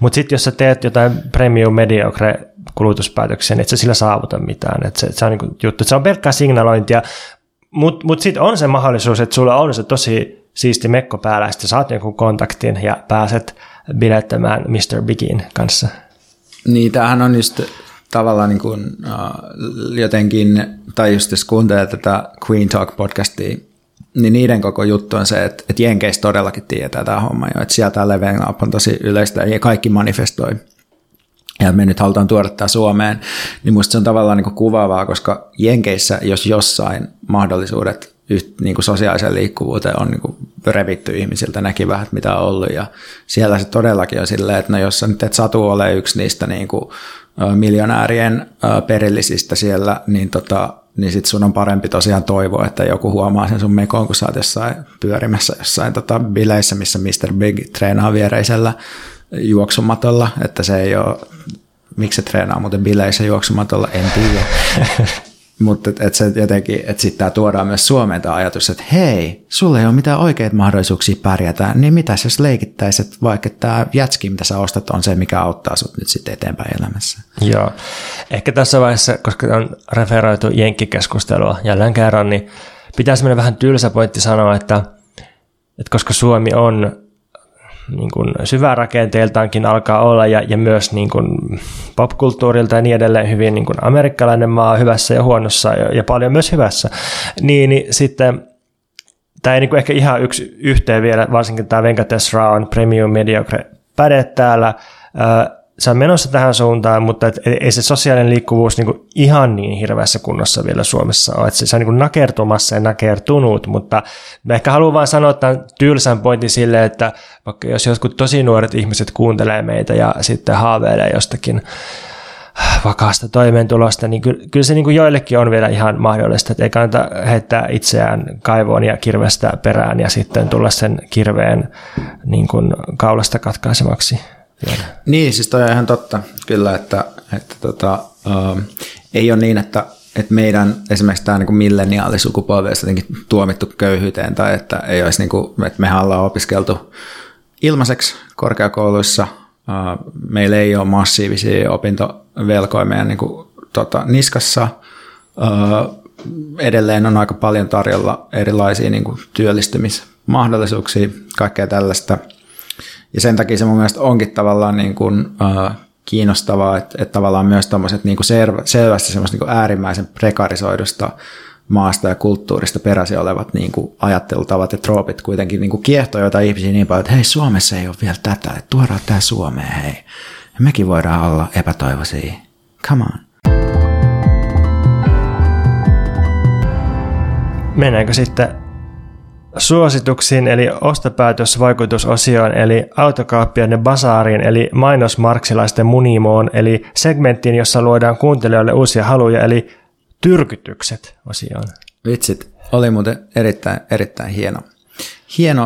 Mutta sitten jos sä teet jotain premium mediocre kulutuspäätöksiä, niin et sä sillä saavuta mitään. Et se, se on niinku juttu, että se on pelkkää signalointia, mutta mut sitten on se mahdollisuus, että sulla on se tosi siisti mekko päällä, ja sitten saat jonkun kontaktin ja pääset bilettämään mister Bigin kanssa. Niin, tämähän on just tavallaan niin kuin, uh, jotenkin, tai just jos kuuntelee tätä Queen Talk-podcastia, niin niiden koko juttu on se, että, että jenkeissä todellakin tietää tämä homma jo, että siellä tämä leveling up on tosi yleistä ja kaikki manifestoi. Ja me nyt halutaan tuoda tämä Suomeen, niin musta se on tavallaan niin kuin kuvaavaa, koska jenkeissä, jos jossain mahdollisuudet yht, niin kuin sosiaaliseen liikkuvuuteen on niin kuin revitty ihmisiltä, näki vähän, mitä on ollut, ja siellä se todellakin on silleen, että no jos sä nyt et satu ole yksi niistä niin kuin miljonäärien perillisistä siellä, niin tota, niin sitten sun on parempi tosiaan toivoa, että joku huomaa sen sun mekoon, kun sä oot jossain pyörimässä jossain tota bileissä, missä mister Big treenaa viereisellä juoksumatolla, että se ei ole, miksi se treenaa muuten bileissä juoksumatolla, en tiedä. Mutta et, et jotenkin, että sitten tämä tuodaan myös Suomeen tämä ajatus, että hei, sulla ei ole mitään oikeita mahdollisuuksia pärjätä, niin mitäs jos leikittäisit, vaikka tämä jätski, mitä sä ostat, on se, mikä auttaa sut nyt sitten eteenpäin elämässä. Joo, ehkä tässä vaiheessa, koska on referoitu jenkkikeskustelua jälleen kerran, niin pitäisi mennä vähän tylsä pointti sanoa, että, että koska Suomi on niin kuin syvää rakenteeltaankin alkaa olla ja, ja myös niin kuin popkulttuurilta ja niin edelleen hyvin niin kuin amerikkalainen maa hyvässä ja huonossa ja, ja paljon myös hyvässä, niin, niin sitten tämä ei niin kuin ehkä ihan yksi yhteen vielä, varsinkin tämä Venkatesh Raon Premium Mediocre päde täällä, se on menossa tähän suuntaan, mutta et, ei se sosiaalinen liikkuvuus niin kuin ihan niin hirveässä kunnossa vielä Suomessa ole. Et se, se on niin kuin nakertumassa ja nakertunut, mutta mä ehkä haluan vaan sanoa tämän tylsän pointin sille, että vaikka jos jotkut tosi nuoret ihmiset kuuntelee meitä ja sitten haaveilee jostakin vakaasta toimeentulosta, niin kyllä, kyllä se niin kuin joillekin on vielä ihan mahdollista, että ei kannata heittää itseään kaivoon ja kirvestä perään ja sitten tulla sen kirveen niin kuin kaulasta katkaisemaksi. Kyllä. Niin, siis toi on ihan totta kyllä, että, että tota, ähm, ei ole niin, että, että meidän esimerkiksi tämä niin milleniaalisukupolvi olisi jotenkin tuomittu köyhyyteen tai että, ei olisi niin kuin, että mehän ollaan opiskeltu ilmaiseksi korkeakouluissa, äh, meillä ei ole massiivisia opintovelkoja meidän niin kuin, tota, niskassa, äh, edelleen on aika paljon tarjolla erilaisia niin kuin työllistymismahdollisuuksia, kaikkea tällaista. Ja sen takia se mun mielestä onkin tavallaan niin kuin, äh, kiinnostavaa, että, että tavallaan myös tommoset, niin kuin selvä, selvästi semmoista niin kuin äärimmäisen prekarisoidusta maasta ja kulttuurista peräsi olevat niin kuin ajattelutavat ja troopit kuitenkin niin kuin kiehtoo joita ihmisiä niin paljon, että hei, Suomessa ei ole vielä tätä, että tuodaan tämä Suomeen, hei. Ja mekin voidaan olla epätoivoisia. Come on. Mennäänkö sitten suosituksiin, eli ostopäätösvaikutusosioon, eli autokaappiaiden basaariin, eli mainosmarksilaisten munimoon, eli segmenttiin, jossa luodaan kuuntelijoille uusia haluja, eli tyrkytykset osioon. Vitsit, oli muuten erittäin, erittäin hieno. Hieno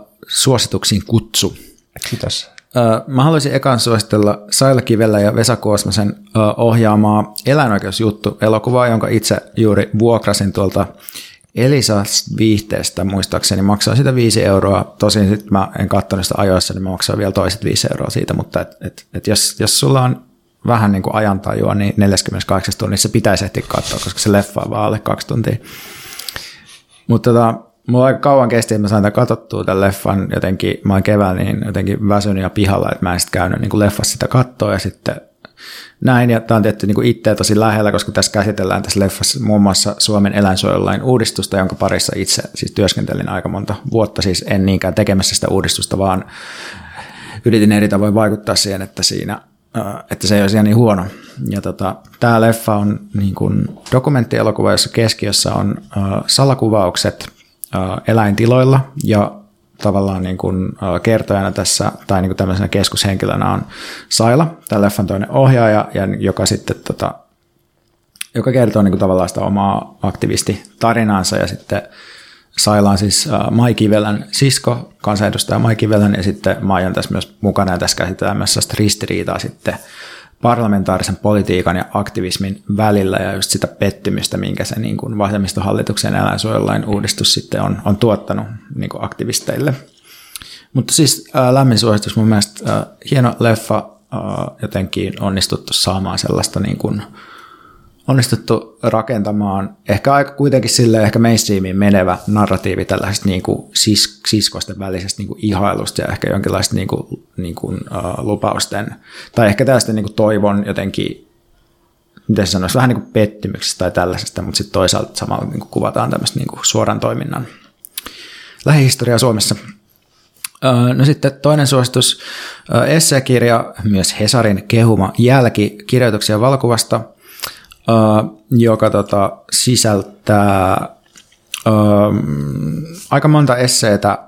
uh, suosituksiin kutsu. Kiitos. Uh, mä haluaisin ekan suositella Saila Kivellä ja Vesa Kuosmasen uh, ohjaamaa eläinoikeusjuttu-elokuvaa, jonka itse juuri vuokrasin tuolta Elisa-viihteestä muistaakseni, maksaa sitä viisi euroa. Tosin sitten mä en katsonut sitä ajoissa, niin mä maksan vielä toiset viisi euroa siitä, mutta et, et, et jos, jos sulla on vähän niin kuin ajantajua, niin neljäkymmentäkahdeksan tunnissa pitäisi ehtiä katsoa, koska se leffa on vaan alle kaksi tuntia. Mutta tota, mulla aika kauan kesti, että mä sain tämän katsottua tämän leffan jotenkin, mä oon keväällä niin jotenkin väsynyt ja pihalla, että mä en sitten käynyt niin kuin leffassa sitä katsoa ja sitten näin, ja tämä on tehty niin kuin itseä tosi lähellä, koska tässä käsitellään tässä leffassa muun muassa Suomen eläinsuojelulain uudistusta, jonka parissa itse siis työskentelin aika monta vuotta, siis en niinkään tekemässä sitä uudistusta, vaan yritin eri tavoin vaikuttaa siihen, että, siinä, että se ei olisi ihan niin huono. Ja tota, tämä leffa on niin kuin dokumenttielokuva, jossa keskiössä on salakuvaukset eläintiloilla, ja tavallaan niin kuin kertojana tässä, tai niin kuin tämmöisenä keskushenkilönä on Saila, tämä leffan toinen ohjaaja, ja joka sitten tota, joka kertoo niin kuin tavallaan sitä omaa aktivistitarinaansa, ja sitten Saila on siis Mai Kivelän sisko, kansanedustaja Mai Kivelän, ja sitten Mai on tässä myös mukana, ja tässä käsitellään myös sitä ristiriitaa sitten parlamentaarisen politiikan ja aktivismin välillä ja just sitä pettymystä, minkä se niin kuin vasemmistohallituksen eläinsuojelulain uudistus sitten on, on tuottanut niin kuin aktivisteille. Mutta siis ää, lämmin suositus mun mielestä, ää, hieno leffa, ää, jotenkin onnistuttu saamaan sellaista, niin kuin, onnistuttu rakentamaan ehkä aika kuitenkin silleen ehkä mainstreamiin menevä narratiivi tällaisesta niin kuin sis, siskosten välisestä niin kuin ihailusta ja ehkä jonkinlaista niin kuin, niin kuin, uh, lupausten tai ehkä tällaista niin kuin toivon jotenkin, miten se sanoisi, vähän niin kuin pettymyksestä tai tällaisesta, mutta sitten toisaalta samalla niin kuin kuvataan tämmöistä niin kuin suoran toiminnan lähihistoriaa Suomessa. No sitten toinen suositus, esseekirja, myös Hesarin kehuma Jälki, kirjoituksia valokuvasta, Uh, joka tota, sisältää uh, aika monta esseitä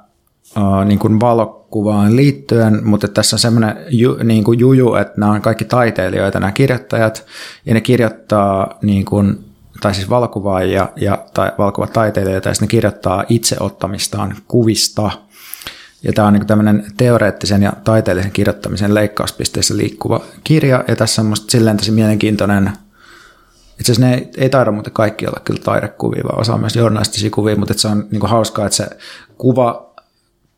uh, niin kuin valokuvaan liittyen, mutta tässä on semmoinen ju, niin kuin juju, että nämä on kaikki taiteilijoita, nämä kirjoittajat, ja ne kirjoittaa niin kuin, tai siis valokuvaajia ja tai valokuvataiteilijoita, ja sitten ne kirjoittaa itse ottamistaan kuvista. Ja tämä on niin kuin tämmöinen teoreettisen ja taiteellisen kirjoittamisen leikkauspisteissä liikkuva kirja, ja tässä on musta silleen tosi mielenkiintoinen. Itse asiassa ne ei taida muuten kaikki olla kyllä taidekuvia, vaan osa on myös journalistisia kuvia, mutta se on niin kuin hauskaa, että se kuva,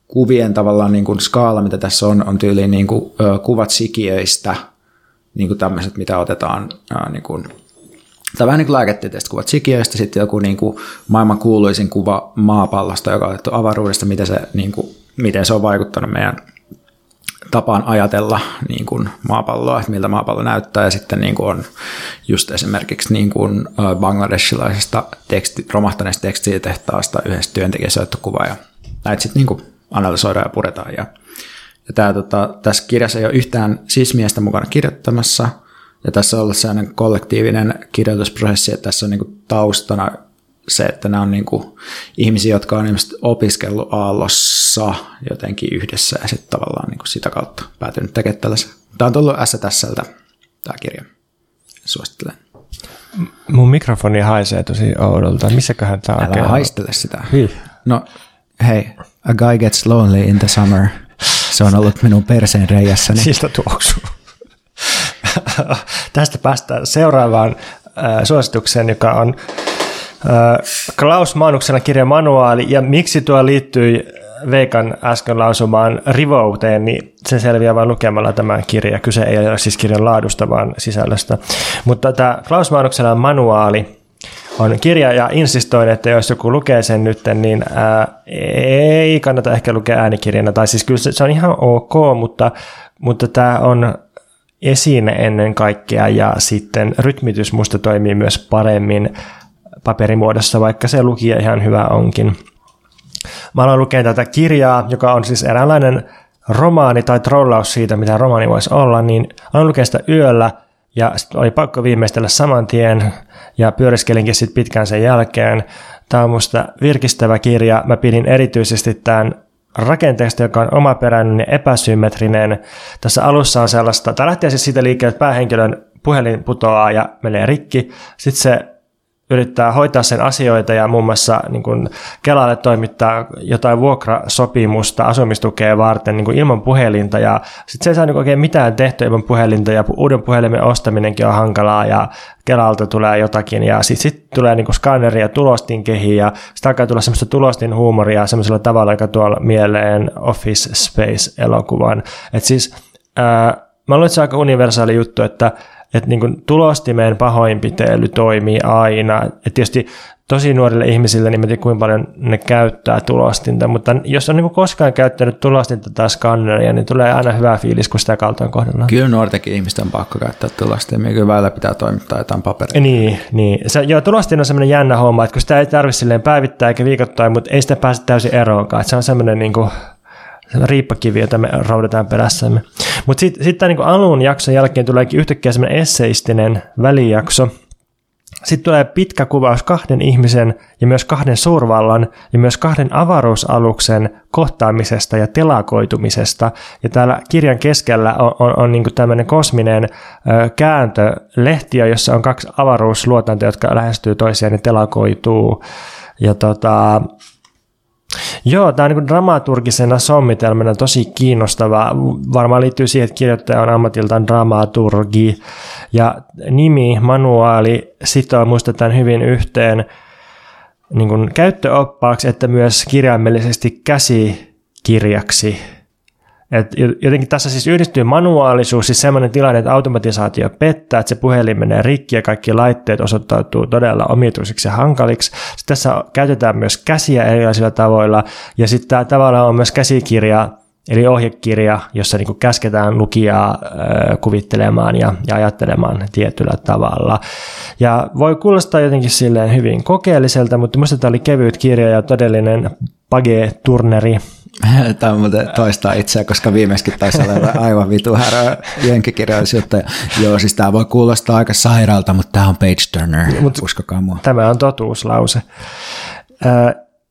kuvien tavallaan niin kuin skaala, mitä tässä on, on tyyliin niin kuin, ö, kuvat sikiöistä, niin kuin tämmöiset, mitä otetaan, ö, niin kuin, tai vähän niin kuin lääketieteistä kuvat sikiöistä, sitten joku niin kuin maailman kuuluisin kuva maapallosta, joka on otettu avaruudesta, miten se, niin kuin, miten se on vaikuttanut meidän tapaan ajatella niin kuin maapalloa, että miltä maapallo näyttää, ja sitten niin kuin on just esimerkiksi niin kuin bangladeshilaisesta teksti, romahtaneesta tekstiilitehtaasta yhdessä työntekijässä otettu kuva, ja näitä sitten niin kuin analysoidaan ja puretaan. Ja, ja tämä, tota, tässä kirjassa ei ole yhtään sismiestä mukana kirjoittamassa, ja tässä on ollut sellainen kollektiivinen kirjoitusprosessi, että tässä on niin kuin taustana se, että nämä on niin kuin ihmisiä, jotka on opiskellut Aallossa jotenkin yhdessä ja sitten tavallaan niin kuin sitä kautta päätynyt tekemään tällaisen. Tämä on tullut S T S:ltä tämä kirja. Suosittelen. Mun mikrofoni haisee tosi oudolta. Missäköhän tämä oikein on? Älä haistele sitä. Hii. No hei, a guy gets lonely in the summer. Se on ollut minun perseen reijässäni. Siitä tuoksuu. Tästä päästään seuraavaan äh, suositukseen, joka on Klaus Maanuksena kirja Manuaali, ja miksi tuo liittyy Veikan äsken lausumaan rivouteen, niin se selviää vain lukemalla tämän kirja. Kyse ei ole siis kirjan laadusta, vaan sisällöstä. Mutta tämä Klaus Maanuksena Manuaali on kirja ja insistoin, että jos joku lukee sen nyt, niin ää, ei kannata ehkä lukea äänikirjana. Tai siis kyllä se on ihan ok, mutta, mutta tämä on esine ennen kaikkea ja sitten rytmitys musta toimii myös paremmin paperimuodossa, vaikka se lukija ihan hyvä onkin. Mä aloin lukea tätä kirjaa, joka on siis eräänlainen romaani tai trollaus siitä, mitä romaani voisi olla, niin aloin lukea sitä yöllä ja oli pakko viimeistellä saman tien ja pyöriskelinkin sitten pitkään sen jälkeen. Tämä on musta virkistävä kirja. Mä pidin erityisesti tämän rakenteesta, joka on omaperäinen ja epäsymmetrinen. Tässä alussa on sellaista, tämä lähtee siis siitä liikkeelle, että päähenkilön puhelin putoaa ja menee rikki. Sitten se yrittää hoitaa sen asioita ja muun muassa niin kuin Kelalle toimittaa jotain vuokrasopimusta asumistukea varten niin kuin ilman puhelinta. Ja sitten se ei saa niin kuin oikein mitään tehtyä ilman puhelinta ja uuden puhelimen ostaminenkin on hankalaa ja Kelalta tulee jotakin. Ja sitten sit tulee niin kuin skanneri ja tulostin kehi ja sitten alkaa tulla semmoista tulostin huumoria semmoisella tavalla, joka tuolla mieleen Office Space-elokuvan. Et siis ää, mä luulen, että se on aika universaali juttu, että että niin kuin tulostimeen pahoinpitely toimii aina. Et tietysti tosi nuorille ihmisille, niin mä tiedän kuinka paljon ne käyttää tulostinta, mutta jos on niin kuin koskaan käyttänyt tulostinta tai skanneria, niin tulee aina hyvä fiilis, kun sitä kaltoin kohdellaan. Kyllä nuortenkin ihmisten on pakko käyttää tulostimia, kyllä välillä pitää toimittaa jotain paperia. Niin, niin. Se, joo, tulostin on semmoinen jännä homma, että kun sitä ei tarvitse silleen päivittää eikä viikoittain, mutta ei sitä pääse täysin eroonkaan. Et se on semmoinen niin kuin riippakivi, jota me roudataan perässämme. Mutta sitten sit tämän niin alun jakson jälkeen tuleekin yhtäkkiä semmoinen esseistinen välijakso. Sitten tulee pitkä kuvaus kahden ihmisen ja myös kahden suurvallan ja myös kahden avaruusaluksen kohtaamisesta ja telakoitumisesta. Ja täällä kirjan keskellä on, on, on niin kuin tämmöinen kosminen ö, kääntölehtiö, jossa on kaksi avaruusluotantoa, jotka lähestyy toisiaan ja telakoituu. Ja tota... Joo, tämä on niin dramaturgisena sommitelmana tosi kiinnostavaa. Varmaan liittyy siihen, että kirjoittaja on ammatiltaan dramaturgi. Ja nimi, manuaali, sitoo musta tämän hyvin yhteen niin kuin käyttöoppaaksi, että myös kirjaimellisesti käsikirjaksi. Et jotenkin tässä siis yhdistyy manuaalisuus, siis semmoinen tilanne, että automatisaatio pettää, että se puhelin menee rikki ja kaikki laitteet osoittautuu todella omituisiksi ja hankaliksi. Sitten tässä käytetään myös käsiä erilaisilla tavoilla ja sitten tämä tavallaan on myös käsikirja, eli ohjekirja, jossa niinku käsketään lukijaa ö, kuvittelemaan ja, ja ajattelemaan tietyllä tavalla. Ja voi kuulostaa jotenkin silleen hyvin kokeelliselta, mutta minusta tämä oli kevyt kirja ja todellinen page-turneri. Tämä muuten toistaa itseä, koska viimeiskin taisi olla aivan vitu härää jenkkikirjallisuutta. Joo, siis tämä voi kuulostaa aika sairaalta, mutta tämä on page turner, mut uskokaa mua. Tämä on totuuslause.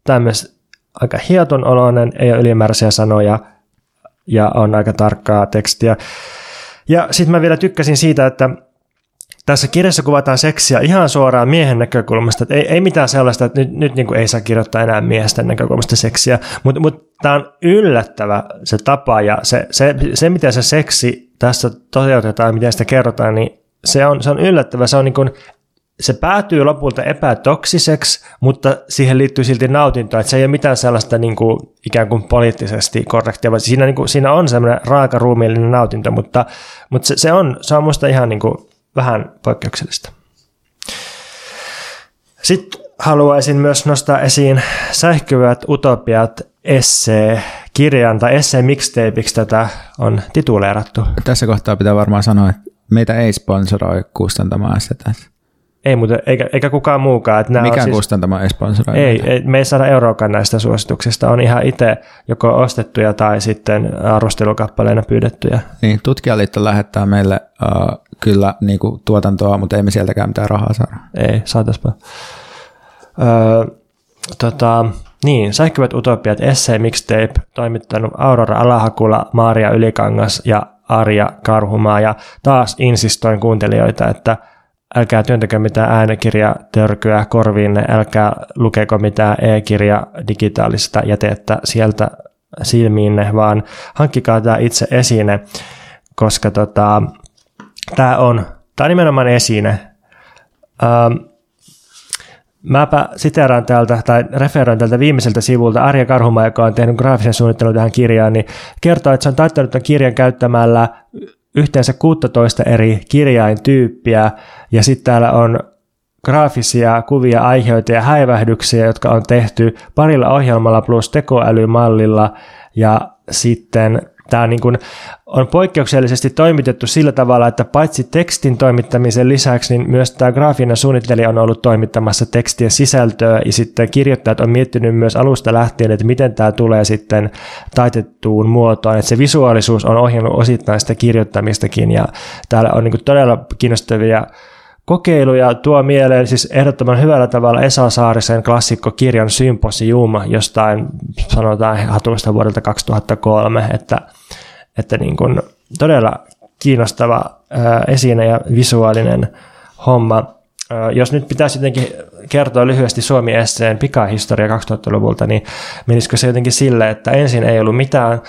Tämä on myös aika hieton oloinen, ei ole ylimääräisiä sanoja ja on aika tarkkaa tekstiä. Ja sitten mä vielä tykkäsin siitä, että tässä kirjassa kuvataan seksiä ihan suoraan miehen näkökulmasta. Että ei, ei mitään sellaista, että nyt, nyt niin kuin ei saa kirjoittaa enää miesten näkökulmasta seksiä, mutta mut tämä on yllättävä se tapa ja se, se, se, miten se seksi tässä toteutetaan, miten sitä kerrotaan, niin se on, se on yllättävä. Se, on niin kuin, se päätyy lopulta epätoksiseksi, mutta siihen liittyy silti nautintoa. Että se ei ole mitään sellaista niin kuin, ikään kuin poliittisesti korrektia, vaan siinä, niin kuin, siinä on sellainen raaka ruumiillinen nautinto, mutta, mutta se, se, on, se on musta ihan niin kuin vähän poikkeuksellista. Sitten haluaisin myös nostaa esiin Sähkyvät utopiat essee-kirjan tai essee-mixtapeiksi tätä on tituleerattu. Tässä kohtaa pitää varmaan sanoa, että meitä ei sponsoroi kustantamaan sitä. Ei muuten, eikä, eikä kukaan muukaan. Että Mikä siis, kustantama ei sponsoroi? Ei, ei, me ei saada euroakaan näistä suosituksista. On ihan itse joko ostettuja tai sitten arvostelukappaleina pyydettyjä. Niin, Tutkijaliitto lähettää meille uh, kyllä niin kuin tuotantoa, mutta ei me sieltäkään mitään rahaa saada. Ei, saataisiin. Öö, tota, niin, Sähkyvät utopiat, essee mixtape, toimittanut Aurora Alahakula, Maria Ylikangas ja Arja Karhumaa. Ja taas insistoin kuuntelijoita, että älkää työntäkö mitään äänekirjatörkyä korviinne, älkää lukeeko mitään e-kirja digitaalista jätettä sieltä silmiinne, vaan hankkikaa tämä itse esine, koska tota, tämä on, tää on nimenomaan esine. Ähm, mäpä siteeraan täältä, tai referoin tältä viimeiseltä sivulta Arja Karhumaa, joka on tehnyt graafisen suunnittelun tähän kirjaan, niin kertoo, että se on taittanut tämän kirjan käyttämällä yhteensä kuusitoista eri kirjaintyyppiä, ja sitten täällä on graafisia kuvia, aiheita ja häivähdyksiä, jotka on tehty parilla ohjelmalla plus tekoälymallilla, ja sitten tämä niin kuin on poikkeuksellisesti toimitettu sillä tavalla, että paitsi tekstin toimittamisen lisäksi, niin myös tämä graafinen suunnittelija on ollut toimittamassa tekstien sisältöä, ja sitten kirjoittajat on miettinyt myös alusta lähtien, että miten tämä tulee sitten taitettuun muotoon, että se visuaalisuus on ohjannut osittain sitä kirjoittamistakin, ja täällä on niin kuin todella kiinnostavia kokeiluja, tuo mieleen siis ehdottoman hyvällä tavalla Esa Saarisen klassikkokirjan Symposium jostain sanotaan hatuista vuodelta kaksituhattakolme, että, että niin kuin todella kiinnostava ää, esine ja visuaalinen homma. Ää, jos nyt pitäisi jotenkin kertoa lyhyesti Suomi-esseen pikahistoria kaksituhattaluvulta, niin menisikö se jotenkin sille, että ensin ei ollut mitään.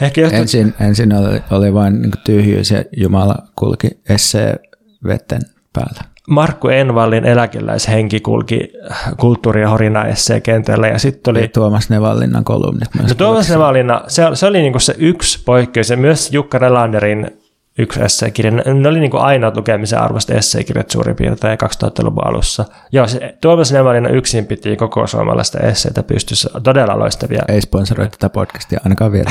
Ehkä johtu... ensin, ensin oli, oli vain niin kuin tyhjyys ja Jumala kulki esseen vetten päällä. Markku Envallin eläkeläishenki kulki kulttuuri- ja horinaesseen kentällä. Ja sitten oli... Tuomas Nevallinnan kolumnit myös. No, Tuomas Nevallinna, se, se oli niinku se yksi poikkeus, ja myös Jukka Relanderin yksi esseekirja. Ne oli niinku aina lukemisen arvoista esseekirjat suurin piirtein kaksituhattaluvun alussa. Joo, se, Tuomas Nevallinna yksin piti koko suomalaista esseitä pystyssä. Todella loistavia. Ei sponsoroi tätä podcastia ainakaan vielä.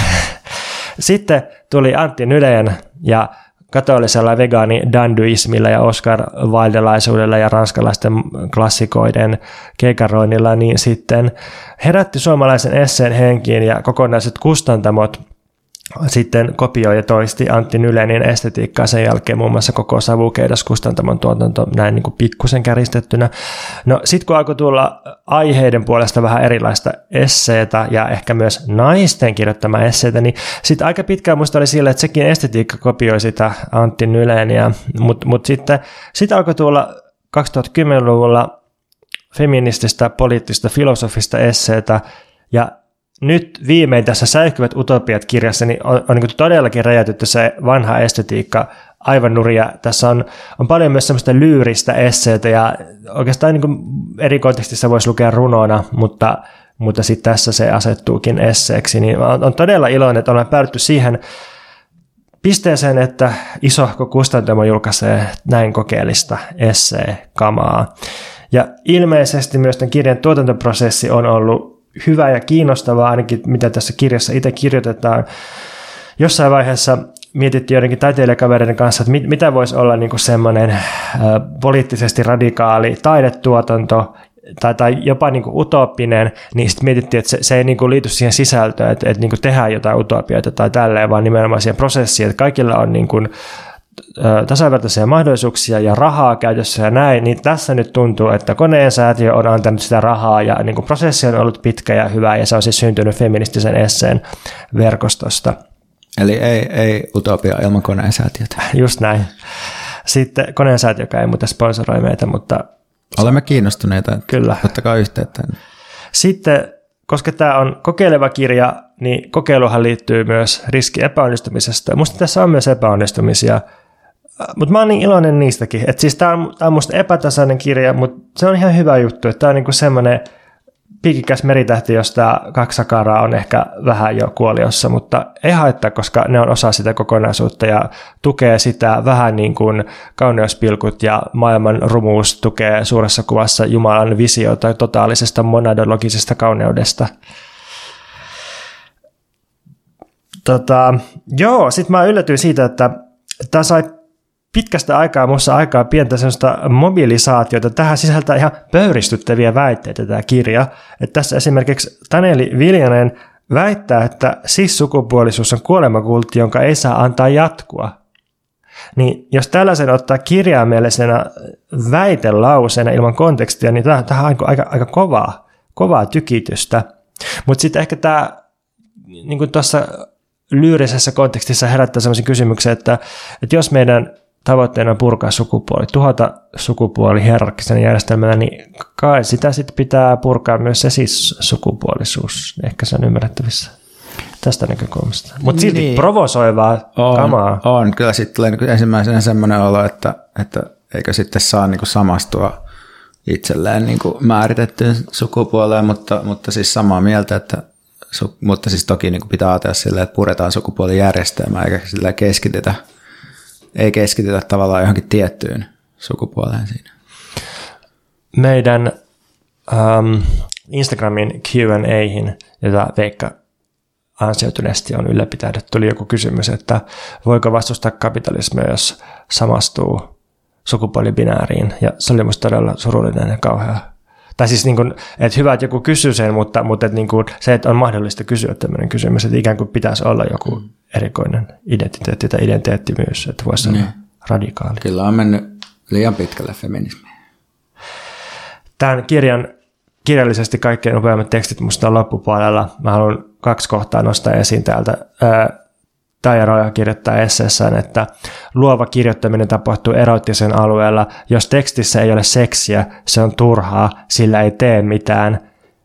Sitten tuli Antti Nylen ja katolisella vegaanidandyismillä ja Oscar Wildelaisuudella ja ranskalaisten klassikoiden keikaroinnilla, niin sitten herätti suomalaisen esseen henkiin, ja kokonaiset kustantamot sitten kopioi ja toisti Antti Nylenin estetiikkaa, sen jälkeen muun muassa koko Savukeidas kustantamon tuotanto näin niin kuin pikkusen käristettynä. No sitten kun alkoi tulla aiheiden puolesta vähän erilaista esseitä ja ehkä myös naisten kirjoittamaa esseitä, niin sitten aika pitkään musta oli sillä, että sekin estetiikka kopioi sitä Antti Nyleniä, mutta mut sitten sit alkoi tulla kaksituhattakymmenluvulla feminististä, poliittista, filosofista esseitä, ja nyt viimein tässä Säihkyvät utopiat -kirjassa niin on, on niin todellakin räjäytetty se vanha estetiikka aivan nuria. Tässä on, on paljon myös semmoista lyyristä esseitä, ja oikeastaan niin eri kontekstissa voisi lukea runona, mutta, mutta sitten tässä se asettuukin esseeksi. Niin on, on todella iloinen, että ollaan päädytty siihen pisteeseen, että isohko kustantamo julkaisee näin kokeellista esseekamaa. Ja ilmeisesti myös tämän kirjan tuotantoprosessi on ollut hyvä ja kiinnostavaa, ainakin mitä tässä kirjassa itse kirjoitetaan. Jossain vaiheessa mietittiin joidenkin taiteilijakavereiden kanssa, että mit, mitä voisi olla niin kuin semmoinen äh, poliittisesti radikaali taidetuotanto tai, tai jopa niin kuin utopinen, niin sitten mietittiin, että se, se ei niin kuin liity siihen sisältöön, että, että niin kuin tehdään jotain utopioita tai tälleen, vaan nimenomaan siihen prosessiin, että kaikilla on niin kuin tasavertaisia mahdollisuuksia ja rahaa käytössä ja näin, niin tässä nyt tuntuu, että Koneen Säätiö on antanut sitä rahaa, ja niin kuin prosessi on ollut pitkä ja hyvä, ja se on siis syntynyt feministisen esseen verkostosta. Eli ei, ei utopia ilman Koneen Säätiötä. Just näin. Sitten Koneen Säätiö, joka ei muuten sponsoroi meitä, mutta... Olemme kiinnostuneita. Kyllä. Ottakaa yhteyttä. Sitten, koska tämä on kokeileva kirja, niin kokeiluhan liittyy myös riski epäonnistumisesta. Musta tässä on myös epäonnistumisia, mutta mä oon niin iloinen niistäkin. Että siis tää on, tää on musta epätasainen kirja, mutta se on ihan hyvä juttu, että tää on niinku semmoinen piikikäs meritähti, josta kaksi sakaraa on ehkä vähän jo kuoliossa, mutta ei haittaa, koska ne on osa sitä kokonaisuutta ja tukee sitä vähän niin kuin kauneuspilkut ja maailman rumuus tukee suuressa kuvassa Jumalan visiota totaalisesta monadologisesta kauneudesta. Tota, joo, sit mä yllätyin siitä, että tää sai pitkästä aikaa musta aikaa pientä semmoista mobilisaatiota. Tähän sisältää ihan pöyristyttäviä väitteitä tämä kirja. Että tässä esimerkiksi Taneli Viljanen väittää, että cis-sukupuolisuus on kuolemakultti, jonka ei saa antaa jatkua. Niin jos tällaisen ottaa kirjaimielisenä väitelauseena ilman kontekstia, niin tämähän on aika, aika kovaa, kovaa tykitystä. Mutta sitten ehkä tämä, niin kuin tuossa lyyrisessä kontekstissa herättää sellaisen kysymyksen, että, että jos meidän tavoitteena on purkaa sukupuoli, tuhota sukupuoli hierarkkisen järjestelmänä, niin kai sitä sitten pitää purkaa myös se cis-sukupuolisuus. Ehkä se on ymmärrettävissä tästä näkökulmasta. Mutta silti niin, provosoivaa on, kamaa. On, kyllä sitten tulee ensimmäisenä sellainen olo, että, että eikö sitten saa niinku samastua itselleen niinku määritettyyn sukupuoleen, mutta, mutta siis samaa mieltä, että Su- mutta siis toki niin pitää ajatella silleen, että puretaan sukupuolijärjestelmää eikä sillä keskitytä, ei keskitytä tavallaan johonkin tiettyyn sukupuoleen siinä. meidän ähm, Instagramin Q and A:hin, jota Veikka ansioituneesti on ylläpitänyt, tuli joku kysymys, että voiko vastustaa kapitalismia, jos samastuu sukupuolibinääriin. Ja se oli musta todella surullinen ja kauhea. Tai siis, niin kuin, että hyvä, että joku kysyy sen, mutta, mutta että niin kuin, se, että on mahdollista kysyä tämmöinen kysymys, että ikään kuin pitäisi olla joku erikoinen identiteetti tai identiteettimyys, että voisi olla radikaali. Kyllä on mennyt liian pitkälle feminismiin. Tämän kirjan kirjallisesti kaikkein upeammat tekstit musta on loppupuolella. Mä haluan kaksi kohtaa nostaa esiin täältä. Taija Roja kirjoittaa esseessään, että luova kirjoittaminen tapahtuu eroottisen alueella. Jos tekstissä ei ole seksiä, se on turhaa, sillä ei tee mitään.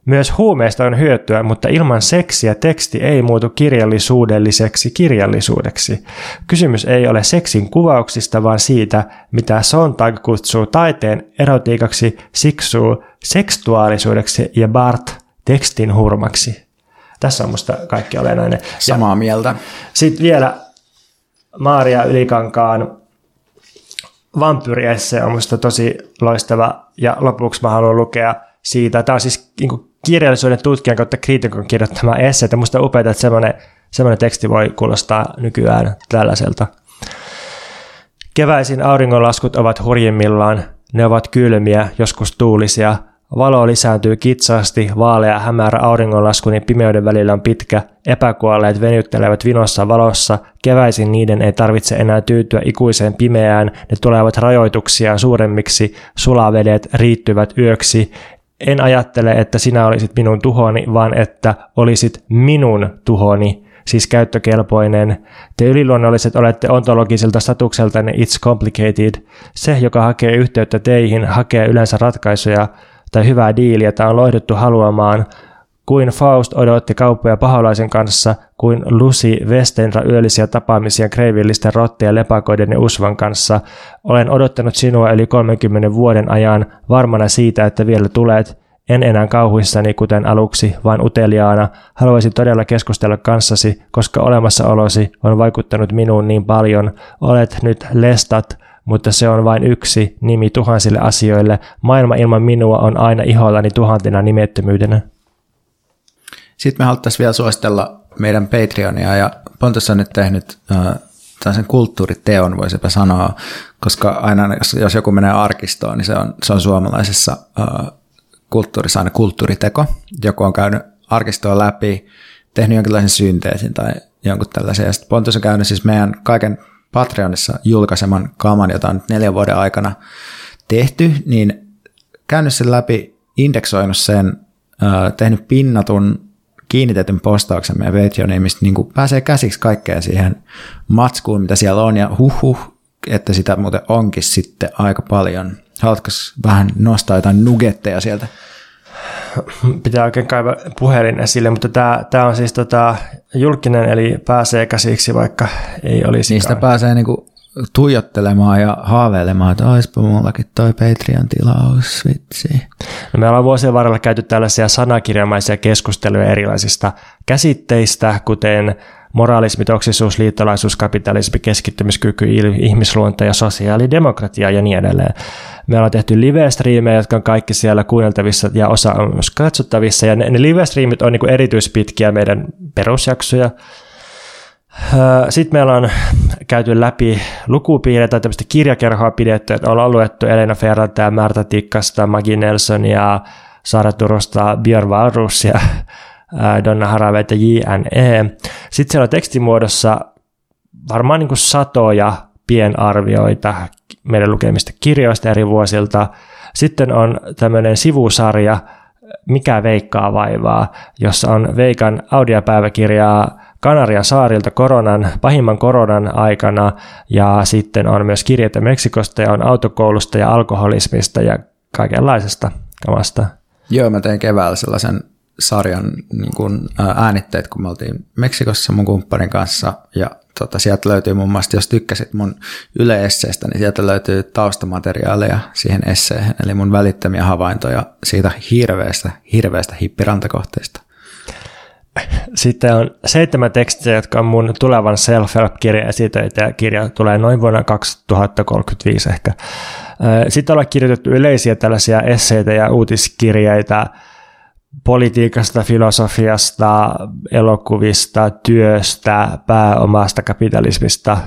Myös huumeista on hyötyä, mutta ilman seksiä teksti ei muutu kirjallisuudelliseksi kirjallisuudeksi. Kysymys ei ole seksin kuvauksista, vaan siitä, mitä Sontag kutsuu taiteen erotiikaksi, siksuu, seksuaalisuudeksi ja Barth tekstin hurmaksi. Tässä on musta kaikki olennainen. Samaa mieltä. Sitten vielä Maria Ylikankaan vampyyriesse on musta tosi loistava, ja lopuksi mä haluan lukea siitä. Tämä on siis kirjallisuuden tutkijan kautta kriitikon kirjoittama esse, että musta on upeaa, että semmoinen, semmoinen teksti voi kuulostaa nykyään tällaiselta. Keväisin auringonlaskut ovat hurjimmillaan, ne ovat kylmiä, joskus tuulisia. Valo lisääntyy kitsaasti, vaalea hämärä auringonlaskun ja pimeyden välillä on pitkä, epäkuolleet venyttelevät vinossa valossa, keväisin niiden ei tarvitse enää tyytyä ikuiseen pimeään, ne tulevat rajoituksiaan suuremmiksi, sulavedet riittyvät yöksi. En ajattele, että sinä olisit minun tuhoni, vaan että olisit minun tuhoni, siis käyttökelpoinen. Te yliluonnolliset olette ontologiselta statukseltanne it's complicated. Se, joka hakee yhteyttä teihin, hakee yleensä ratkaisuja tai hyvää diiliä, tai on loihduttu haluamaan, kuin Faust odotti kauppoja paholaisen kanssa, kuin Lucy Westenra yöllisiä tapaamisia kreivillisten rottien, lepakoiden ja usvan kanssa. Olen odottanut sinua yli kolmenkymmenen vuoden ajan, varmana siitä, että vielä tulet. En enää kauhuissani kuten aluksi, vaan uteliaana. Haluaisin todella keskustella kanssasi, koska olemassaolosi on vaikuttanut minuun niin paljon. Olet nyt lestat, mutta se on vain yksi nimi tuhansille asioille. Maailma ilman minua on aina ihollani tuhantena nimettömyytenä. Sitten me haluttaisiin vielä suositella meidän Patreonia, ja Pontus on nyt tehnyt äh, tällaisen kulttuuriteon, voisipä sanoa, koska aina jos, jos joku menee arkistoon, niin se on, se on suomalaisessa äh, kulttuurissa aina kulttuuriteko. Joku on käynyt arkistoa läpi, tehnyt jonkinlaisen synteesin tai jonkun tällaisen, ja sitten Pontus on käynyt siis meidän kaiken Patreonissa julkaiseman kaman, jota on nyt neljän vuoden aikana tehty, niin käynyt sen läpi, indeksoinut sen, tehnyt pinnatun, kiinnitetyn postauksen meidän Patreoniin, mistä niin kuin pääsee käsiksi kaikkeen siihen matskuun, mitä siellä on, ja huhhuh, että sitä muuten onkin sitten aika paljon. Haluatko vähän nostaa jotain nugetteja sieltä? Pitää oikein kaivaa puhelin esille, mutta tämä, tämä on siis tota julkinen, eli pääsee käsiksi, vaikka ei olisi. Niistä pääsee niinku tuijottelemaan ja haaveilemaan, että olisipa mullakin toi Patreon-tilaus, vitsi. No me ollaan vuosien varrella käyty tällaisia sanakirjamaisia keskusteluja erilaisista käsitteistä, kuten moraalismi, toksisuus, liittolaisuus, kapitalismi, keskittymiskyky, ihmisluonto ja sosiaalidemokratia ja niin edelleen. Me ollaan tehty live-striimejä, jotka on kaikki siellä kuunneltavissa ja osa on myös katsottavissa. Ja ne, ne live-striimit on niin kuin erityispitkiä meidän perusjaksoja. Sitten meillä on käyty läpi lukupiireitä, tämmöistä kirjakerhoa pidetty, että ollaan luettu Elena Ferrantea, Merta Tikkasta, Maggie Nelson ja Sarah Turusta, Björn Varrus ja Donna Haraway ja jne. Sitten siellä on tekstimuodossa varmaan niin kuin satoja pienarvioita meidän lukemista kirjoista eri vuosilta. Sitten on tämmöinen sivusarja Mikä Veikkaa vaivaa, jossa on Veikan audiopäiväkirjaa Kanarian saarilta koronan, pahimman koronan aikana, ja sitten on myös kirjeitä Meksikosta ja on autokoulusta ja alkoholismista ja kaikenlaisesta kamasta. Joo, mä tein keväällä sellaisen sarjan niin kuin äänitteet, kun me oltiin Meksikossa mun kumppanin kanssa, ja tota, sieltä löytyy muun muassa, jos tykkäsit mun Yle-esseistä, niin sieltä löytyy taustamateriaaleja siihen esseen, eli mun välittömiä havaintoja siitä hirveästä, hirveästä hippirantakohteesta. Sitten on seitsemän tekstiä, jotka on mun tulevan self-help-kirja esitöitä, ja kirja tulee noin vuonna kaksituhattakolmekymmentäviisi ehkä. Sitten ollaan kirjoitettu yleisiä tällaisia esseitä ja uutiskirjeitä politiikasta, filosofiasta, elokuvista, työstä, pääomasta, kapitalismista.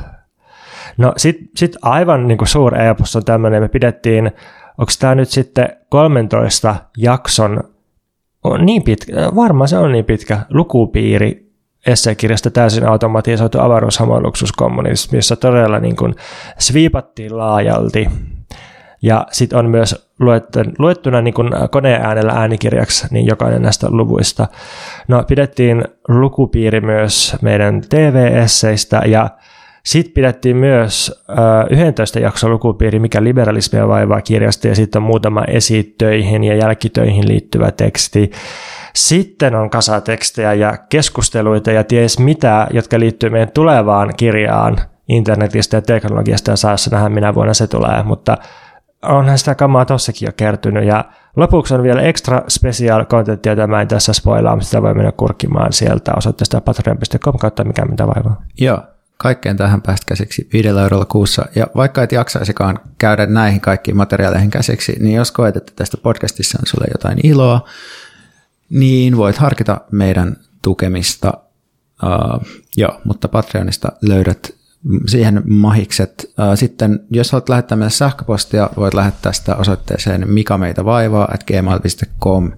No sitten sit aivan niin kuin suureepos on tämmöinen, me pidettiin, onko tämä nyt sitten kolmentoista jakson, on niin pitkä, varmaan se on niin pitkä, lukupiiri esseekirjasta täysin automatisoitu avaruushamaluksuskommunismissa todella niin kuin sviipattiin laajalti. Ja sitten on myös luettuna niin kuin koneen äänellä äänikirjaksi niin jokainen näistä luvuista. No pidettiin lukupiiri myös meidän T V-esseistä ja sitten pidettiin myös yksitoista jakson lukupiiri, mikä liberalismia vaivaa kirjasta, ja sitten on muutama esitöihin ja jälkitöihin liittyvä teksti. Sitten on kasatekstejä ja keskusteluita ja ties mitä, jotka liittyy meidän tulevaan kirjaan internetistä ja teknologiasta, ja saassa nähdä minä vuonna se tulee, mutta onhan sitä kamaa tossakin jo kertynyt, ja lopuksi on vielä extra special contenttia, tämä en tässä spoilaa, mutta sitä voi mennä kurkkimaan sieltä osoitteesta patreon piste com kautta mikä mitä vaivaa. Joo. Kaikkeen tähän päästä käsiksi viidellä eurolla kuussa, ja vaikka et jaksaisikaan käydä näihin kaikkiin materiaaleihin käsiksi, niin jos koet, että tästä podcastissa on sulle jotain iloa, niin voit harkita meidän tukemista, uh, joo, mutta Patreonista löydät siihen mahikset. Uh, sitten jos haluat lähettää meille sähköpostia, voit lähettää sitä osoitteeseen mikä meitä vaivaa at gmail piste com,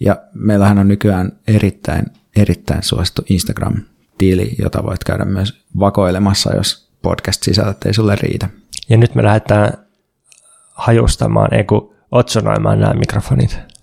ja meillähän on nykyään erittäin, erittäin suosittu Instagram tili, jota voit käydä myös vakoilemassa, jos podcast-sisältöt ei sulle riitä. Ja nyt me lähdetään hajustamaan, ei kun otsonoimaan nämä mikrofonit.